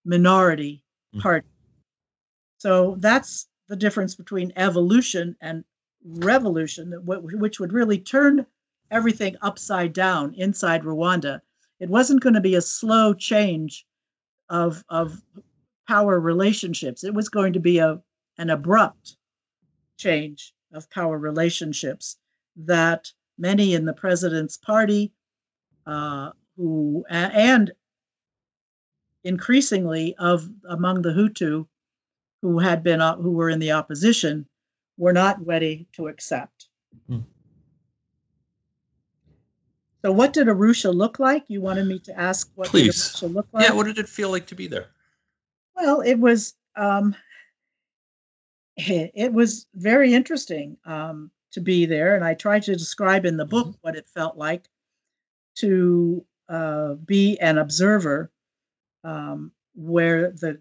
minority party. So that's the difference between evolution and revolution, which would really turn everything upside down inside Rwanda. It wasn't going to be a slow change of power relationships. It was going to be an abrupt change of power relationships that many in the president's party, who and increasingly among the Hutu who were in the opposition, were not ready to accept. Mm. So what did Arusha look like? You wanted me to ask what did Arusha look like? Yeah, what did it feel like to be there? Well, it was very interesting to be there, and I try to describe in the book what it felt like to be an observer, where the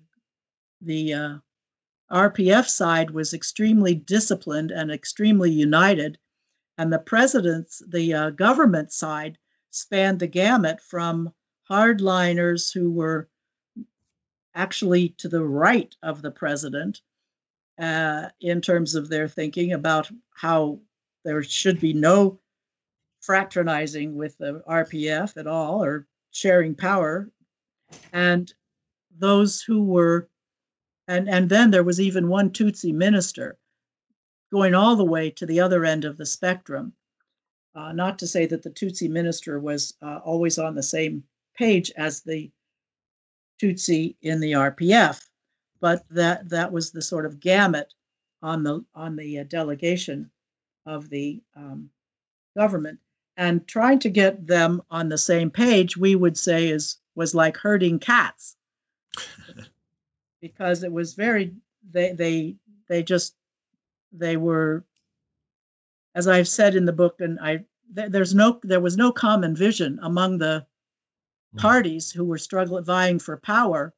RPF side was extremely disciplined and extremely united. And the government side spanned the gamut from hardliners who were actually to the right of the president in terms of their thinking about how there should be no fraternizing with the RPF at all or sharing power. And those who were, and then there was even one Tutsi minister going all the way to the other end of the spectrum. Not to say that the Tutsi minister was always on the same page as the Tutsi in the RPF, but that was the sort of gamut on the delegation of the government. And trying to get them on the same page, we would say was like herding cats, because it was very they were, as I've said in the book, and there was no common vision among the parties who were vying for power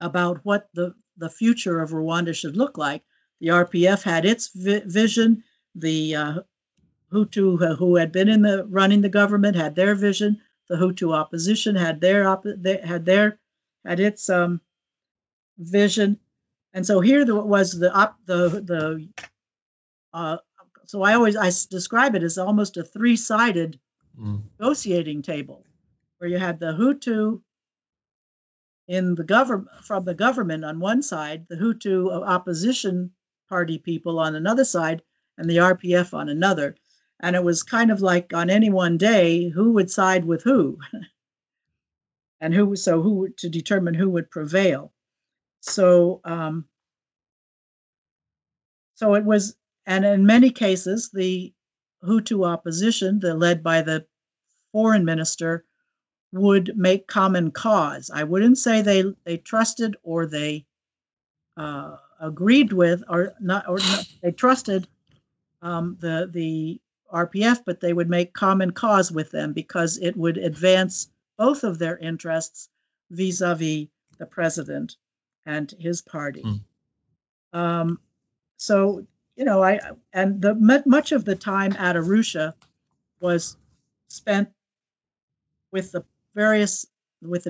about what the future of Rwanda should look like. The RPF had its vision. The Hutu who had been running the government had their vision. The Hutu opposition had its vision. And so here was so I describe it as almost a three-sided negotiating table, where you had the Hutu from the government on one side, the Hutu opposition party people on another side, and the RPF on another. And it was kind of like on any one day, who would side with who, and who to determine who would prevail. So, so it was. And in many cases, the Hutu opposition, led by the foreign minister, would make common cause. I wouldn't say they trusted or they agreed with, or not, they trusted the RPF, but they would make common cause with them because it would advance both of their interests vis-a-vis the president and his party. So. You know, much of the time at Arusha was spent with the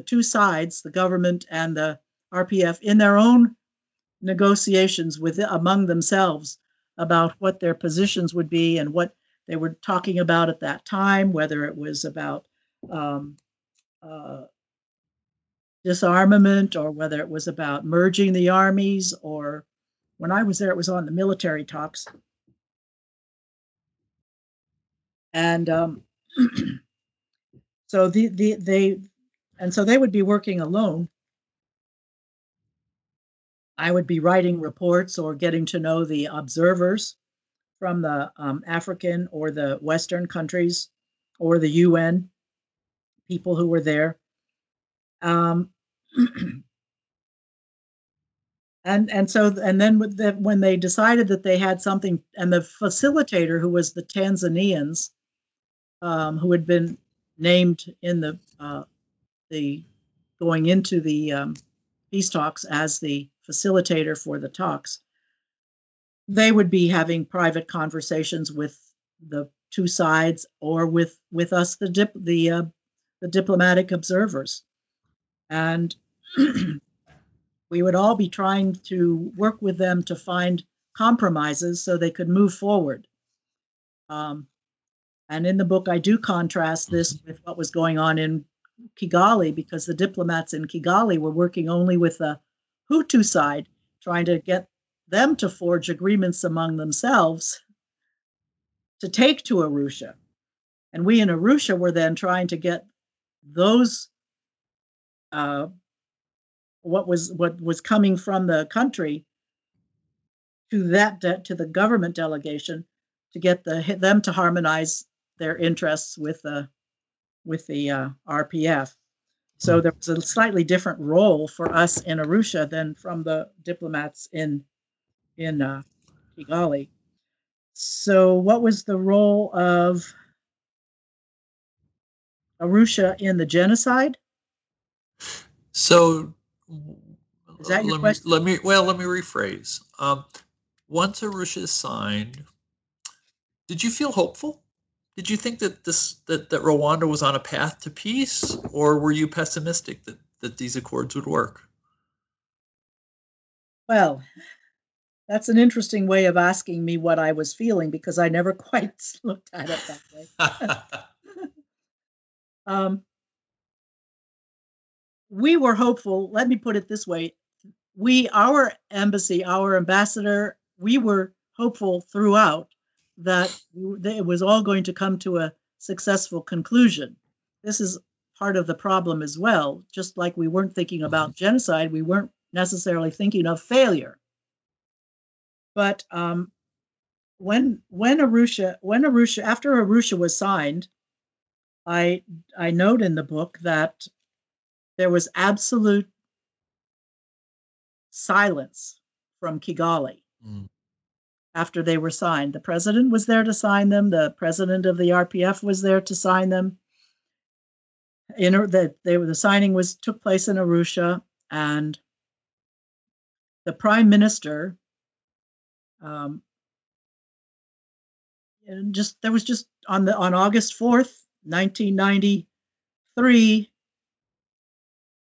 two sides, the government and the RPF, in their own negotiations among themselves about what their positions would be and what they were talking about at that time, whether it was about disarmament or whether it was about merging the armies or. When I was there, it was on the military talks. And so so they would be working alone. I would be writing reports or getting to know the observers from the African or the Western countries or the UN people who were there. And then when they decided that they had something, and the facilitator, who was the Tanzanians, who had been named in the going into the peace talks as the facilitator for the talks, they would be having private conversations with the two sides or with us, the diplomatic observers, and. We would all be trying to work with them to find compromises so they could move forward. And in the book, I do contrast this with what was going on in Kigali, because the diplomats in Kigali were working only with the Hutu side, trying to get them to forge agreements among themselves to take to Arusha. And we in Arusha were then trying to get those what was coming from the country to to the government delegation to get them to harmonize their interests with the RPF. So there was a slightly different role for us in Arusha than from the diplomats in Kigali. So what was the role of Arusha in the genocide? So. Is that your question? Let me rephrase. Once Arusha is signed, did you feel hopeful? Did you think that Rwanda was on a path to peace, or were you pessimistic that these accords would work? Well, That's an interesting way of asking me what I was feeling, because I never quite looked at it that way. We were hopeful. Let me put it this way. Our embassy, our ambassador, we were hopeful throughout that it was all going to come to a successful conclusion. This is part of the problem as well. Just like we weren't thinking about genocide, we weren't necessarily thinking of failure. But after Arusha was signed, I note in the book that there was absolute silence from Kigali after they were signed. The president was there to sign them. The president of the RPF was there to sign them. The signing took place in Arusha, and the prime minister. On August 4th, 1993.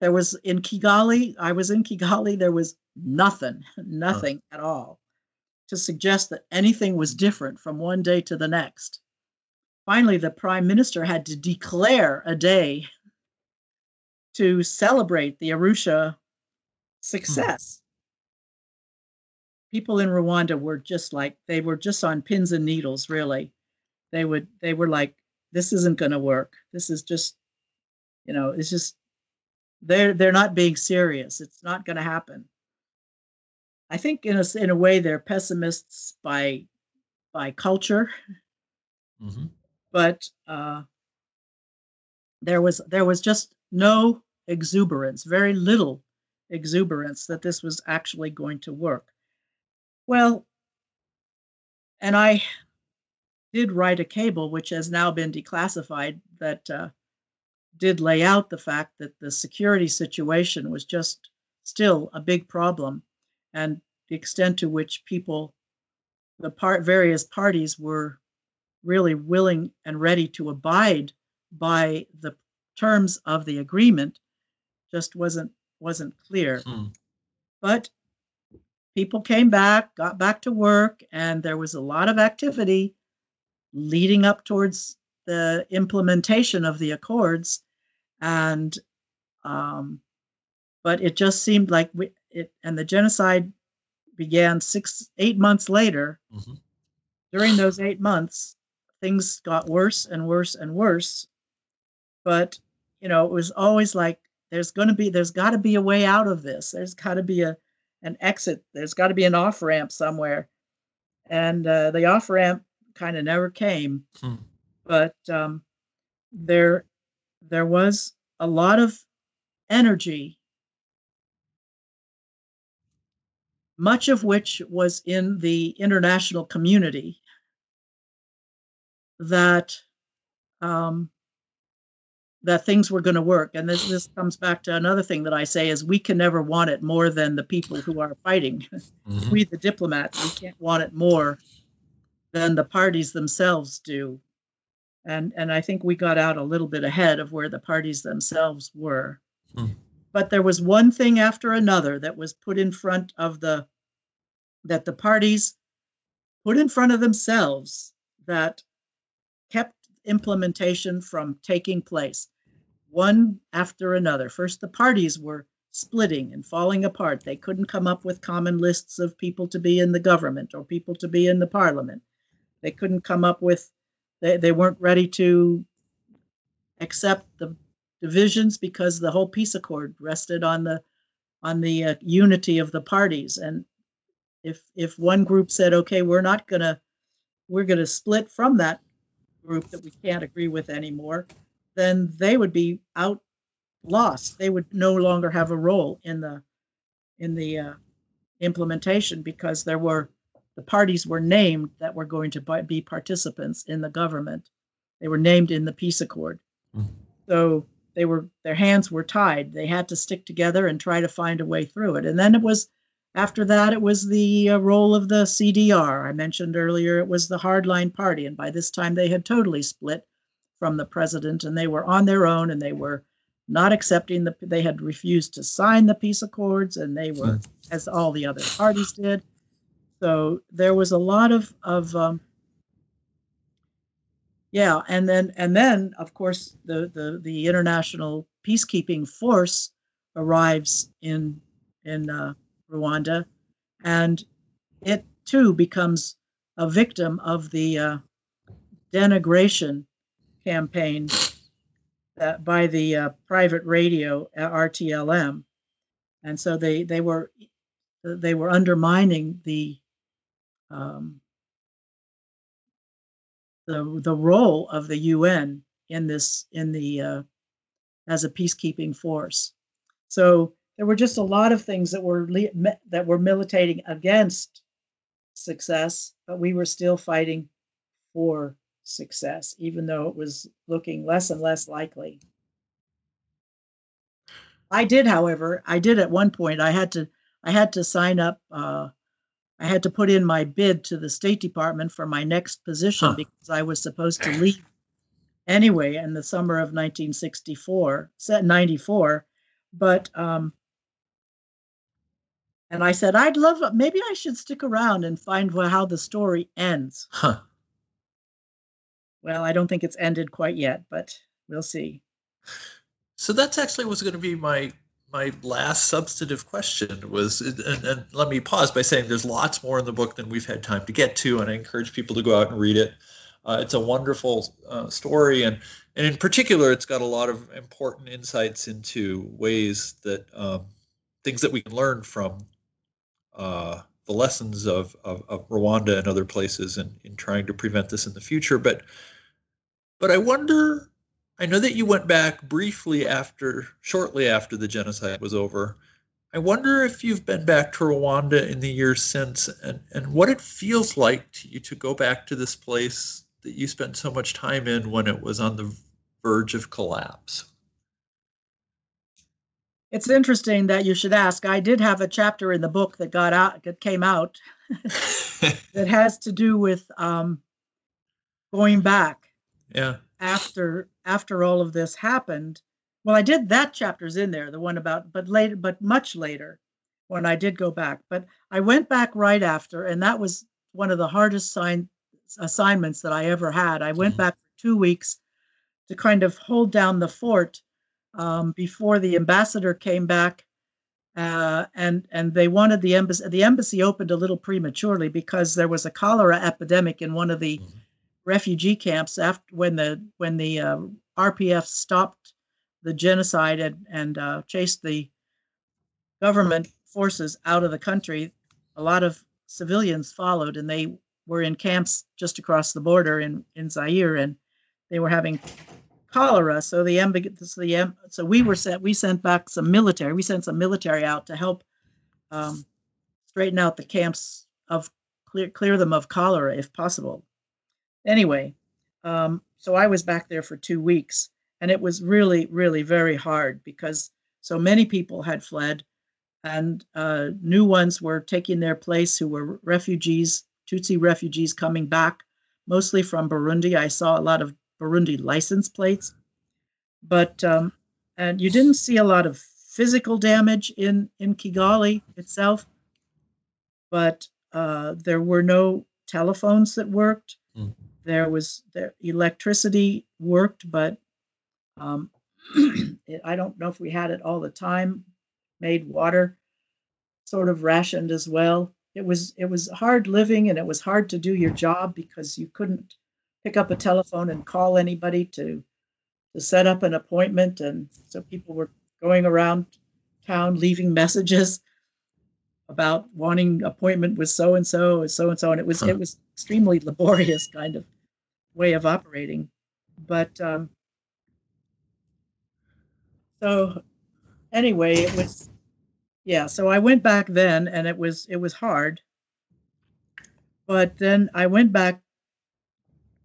There was in Kigali. I was in Kigali. There was nothing at all to suggest that anything was different from one day to the next. Finally, the prime minister had to declare a day to celebrate the Arusha success. People in Rwanda were just like, they were just on pins and needles, really. They were like, this isn't going to work. This is just, it's just, they're not being serious. It's not going to happen. I think in a way they're pessimists by culture, but there was just no exuberance, very little exuberance that this was actually going to work. Well, and I did write a cable, which has now been declassified, that did lay out the fact that the security situation was just still a big problem, and the extent to which various parties were really willing and ready to abide by the terms of the agreement just wasn't clear. But people came back, got back to work, and there was a lot of activity leading up towards the implementation of the accords. And, but it just seemed like and the genocide began 8 months later. During those 8 months, things got worse and worse and worse. But, it was always like, there's gotta be a way out of this. There's gotta be an exit. There's got to be an off-ramp somewhere. And the off-ramp kind of never came. But there was a lot of energy, much of which was in the international community, that that things were going to work. And this comes back to another thing that I say is, we can never want it more than the people who are fighting. We, the diplomats, we can't want it more than the parties themselves do. And I think we got out a little bit ahead of where the parties themselves were. But there was one thing after another that was put in front of that the parties put in front of themselves that kept implementation from taking place. One after another. First, the parties were splitting and falling apart. They couldn't come up with common lists of people to be in the government or people to be in the parliament. They couldn't come up with, they weren't ready to accept the divisions, because the whole peace accord rested on the unity of the parties. And if one group said, okay, we're going to split from that group that we can't agree with anymore, then they would be out, lost. They would no longer have a role in the implementation, because the parties were named that were going to be participants in the government. They were named in the peace accord. So their hands were tied. They had to stick together and try to find a way through it. And then after that, it was the role of the CDR. I mentioned earlier, it was the hardline party. And by this time, they had totally split from the president, and they were on their own, and they were not accepting they had refused to sign the peace accords, and they were, as all the other parties did. So there was a lot and then of course the international peacekeeping force arrives in Rwanda, and it too becomes a victim of the denigration campaign by the private radio RTLM, and so they were undermining the role of the UN in this as a peacekeeping force. So there were just a lot of things that were militating against success, but we were still fighting for success, even though it was looking less and less likely. I did, however, at one point. I had to sign up. I had to put in my bid to the State Department for my next position because I was supposed to leave anyway in the summer of 1994. But and I said, maybe I should stick around and find how the story ends. Huh. Well, I don't think it's ended quite yet, but we'll see. So that's actually what's going to be my last substantive question was, and let me pause by saying there's lots more in the book than we've had time to get to, and I encourage people to go out and read it. It's a wonderful story, and in particular, it's got a lot of important insights into ways that things that we can learn from the lessons of Rwanda and other places in trying to prevent this in the future. But I wonder, I know that you went back shortly after the genocide was over. I wonder if you've been back to Rwanda in the years since, and what it feels like to you to go back to this place that you spent so much time in when it was on the verge of collapse. It's interesting that you should ask. I did have a chapter in the book that came out that has to do with going back. Yeah. After all of this happened. Well, I did, that chapter's in there, the one about, but much later when I did go back. But I went back right after, and that was one of the hardest assignments that I ever had. I went back for 2 weeks to kind of hold down the fort before the ambassador came back. And they wanted the embassy. The embassy opened a little prematurely because there was a cholera epidemic in one of the refugee camps after when the RPF stopped the genocide and chased the government forces out of the country. A lot of civilians followed, and they were in camps just across the border in Zaire, and they were having cholera. So we sent some military out to help straighten out the camps, clear them of cholera if possible. Anyway, so I was back there for 2 weeks. And it was really, really very hard because so many people had fled, and new ones were taking their place who were refugees, Tutsi refugees coming back, mostly from Burundi. I saw a lot of Burundi license plates, but and you didn't see a lot of physical damage in Kigali itself, but there were no telephones that worked. Mm. There electricity worked, but I don't know if we had it all the time. Made water sort of rationed as well. It was hard living, and it was hard to do your job because you couldn't pick up a telephone and call anybody to set up an appointment, and so people were going around town leaving messages about wanting appointment with so and so, and it was extremely laborious kind of way of operating, but. So anyway, it was, yeah, so I went back then, and it was hard. But then I went back,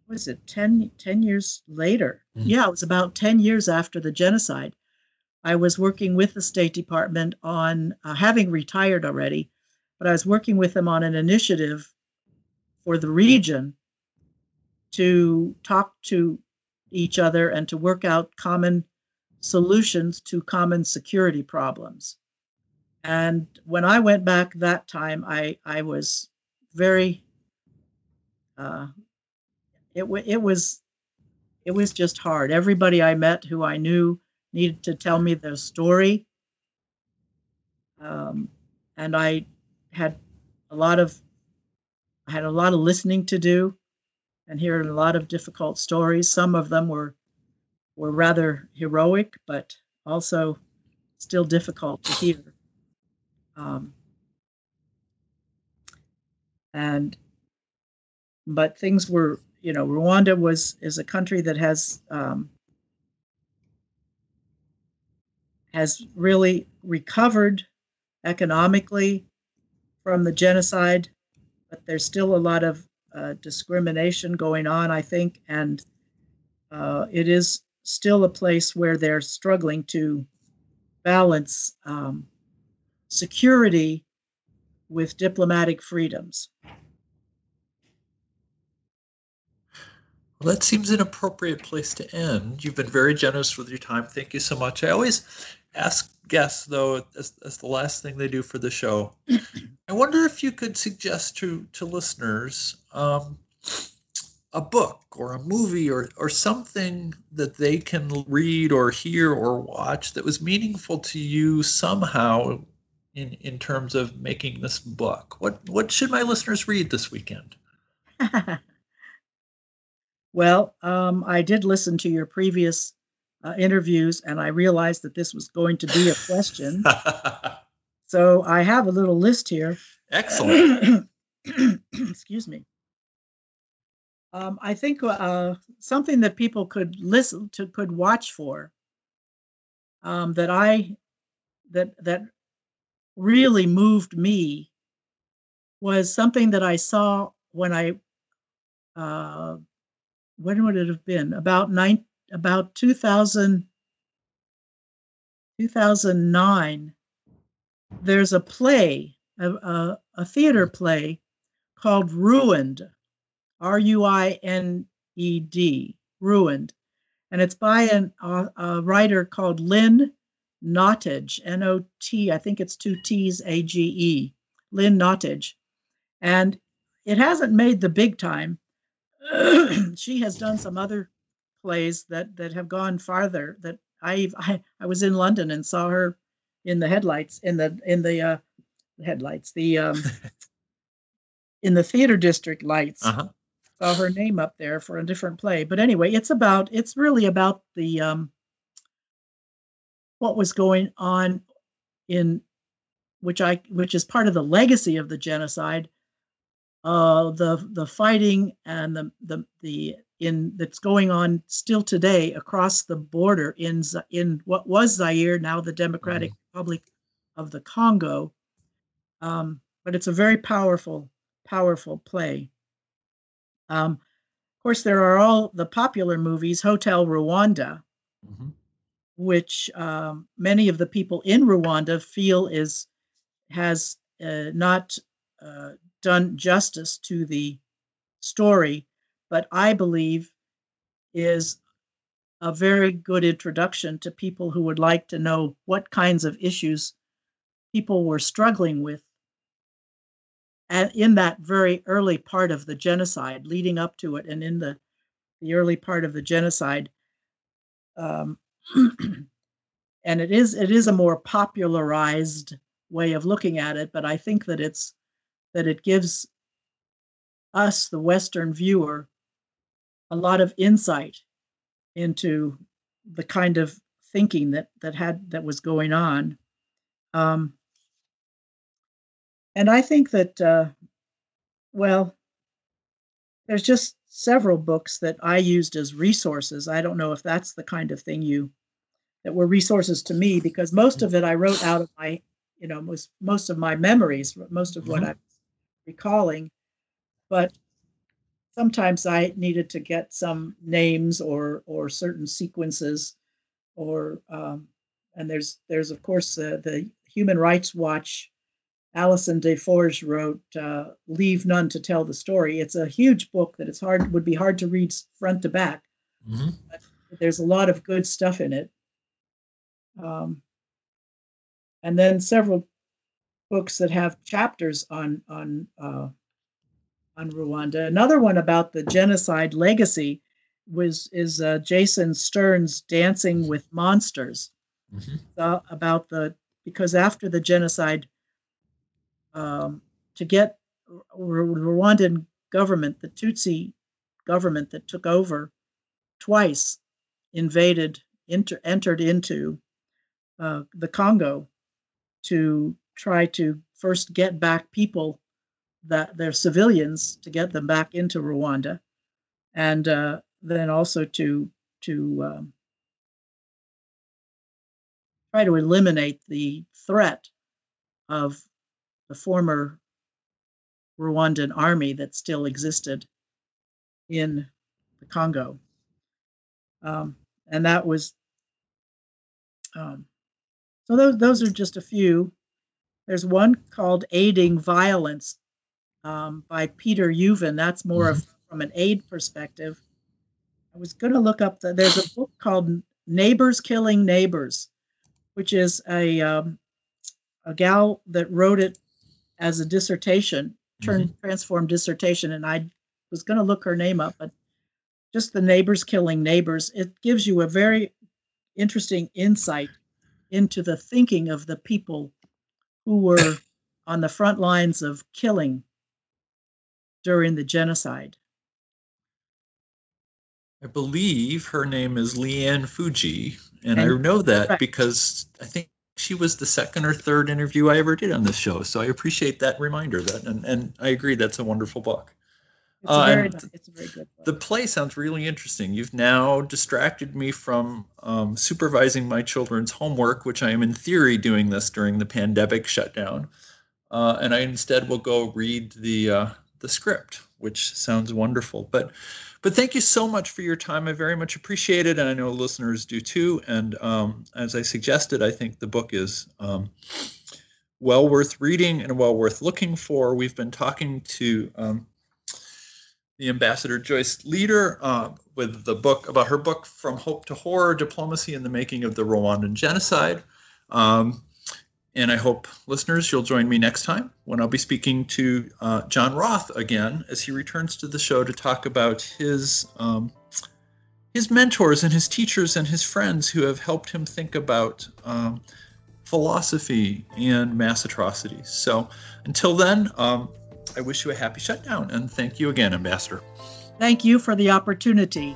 was it 10 years later? Mm-hmm. Yeah, it was about 10 years after the genocide. I was working with the State Department on, having retired already, but I was working with them on an initiative for the region to talk to each other and to work out common solutions to common security problems. And when I went back that time, I was very, it was just hard. Everybody I met who I knew needed to tell me their story. And I had a lot of listening to do and hearing a lot of difficult stories. Some of them were rather heroic, but also still difficult to hear. But things were, you know, Rwanda is a country that has really recovered economically from the genocide, but there's still a lot of discrimination going on, I think, and it is still a place where they're struggling to balance security with diplomatic freedoms. Well, that seems an appropriate place to end. You've been very generous with your time. Thank you so much. I always ask guests, though, as the last thing they do for the show, I wonder if you could suggest to listeners a book or a movie or something that they can read or hear or watch that was meaningful to you somehow in terms of making this book. What should my listeners read this weekend? Well, I did listen to your previous interviews, and I realized that this was going to be a question. So I have a little list here. Excellent. Excuse me. I think something that people could listen to, could watch for, that really moved me was something that I saw when I when would it have been? About 2009, there's a play, a theater play called Ruined, R-U-I-N-E-D, Ruined. And it's by a writer called Lynn Nottage, N-O-T, I think it's two T's, A-G-E, Lynn Nottage. And it hasn't made the big time. She has done some other plays that have gone farther. That I was in London and saw her in the headlights in the theater district lights. Uh-huh. Saw her name up there for a different play. But anyway, it's really about the what was going on in which is part of the legacy of the genocide. The fighting and that's going on still today across the border in what was Zaire, now the Democratic Republic of the Congo. But it's a very powerful, powerful play. Of course, there are all the popular movies, Hotel Rwanda, which many of the people in Rwanda feel has not done justice to the story, but I believe is a very good introduction to people who would like to know what kinds of issues people were struggling with in that very early part of the genocide, leading up to it, and in the early part of the genocide. And it is a more popularized way of looking at it, but I think that it gives us, the Western viewer, a lot of insight into the kind of thinking that was going on. And I think that, there's just several books that I used as resources. I don't know if that's the kind of thing that were resources to me, because most of it I wrote out of my, most of my memories, most of what I recalling, but sometimes I needed to get some names or certain sequences, and there's of course the Human Rights Watch, Alison DeForge wrote "Leave None to Tell the Story." It's a huge book that would be hard to read front to back. But there's a lot of good stuff in it, and then several books that have chapters on on Rwanda. Another one about the genocide legacy is Jason Stern's Dancing with Monsters, about because after the genocide, to get Rwandan government, the Tutsi government that took over twice, invaded, entered into the Congo to try to first get back people, that their civilians, to get them back into Rwanda, and then also to try to eliminate the threat of the former Rwandan army that still existed in the Congo. And that was, so those are just a few. There's one called Aiding Violence by Peter Uven. That's more of from an aid perspective. I was going to look up, there's a book called Neighbors Killing Neighbors, which is a gal that wrote it as a dissertation, transformed dissertation, and I was going to look her name up, but just the Neighbors Killing Neighbors, it gives you a very interesting insight into the thinking of the people who were on the front lines of killing during the genocide. I believe her name is Leanne Fuji, and I know that because I think she was the second or third interview I ever did on this show. So I appreciate that reminder. And I agree, that's a wonderful book. It's a very good book. The play sounds really interesting. You've now distracted me from supervising my children's homework, which I am in theory doing this during the pandemic shutdown. And I instead will go read the script, which sounds wonderful. But thank you so much for your time. I very much appreciate it, and I know listeners do too. And as I suggested, I think the book is well worth reading and well worth looking for. We've been talking to the Ambassador Joyce Leader with the book about her book From Hope to Horror: Diplomacy and the Making of the Rwandan Genocide. And I hope, listeners, you'll join me next time when I'll be speaking to John Roth again as he returns to the show to talk about his mentors and his teachers and his friends who have helped him think about philosophy and mass atrocities. So until then, I wish you a happy shutdown, and thank you again, Ambassador. Thank you for the opportunity.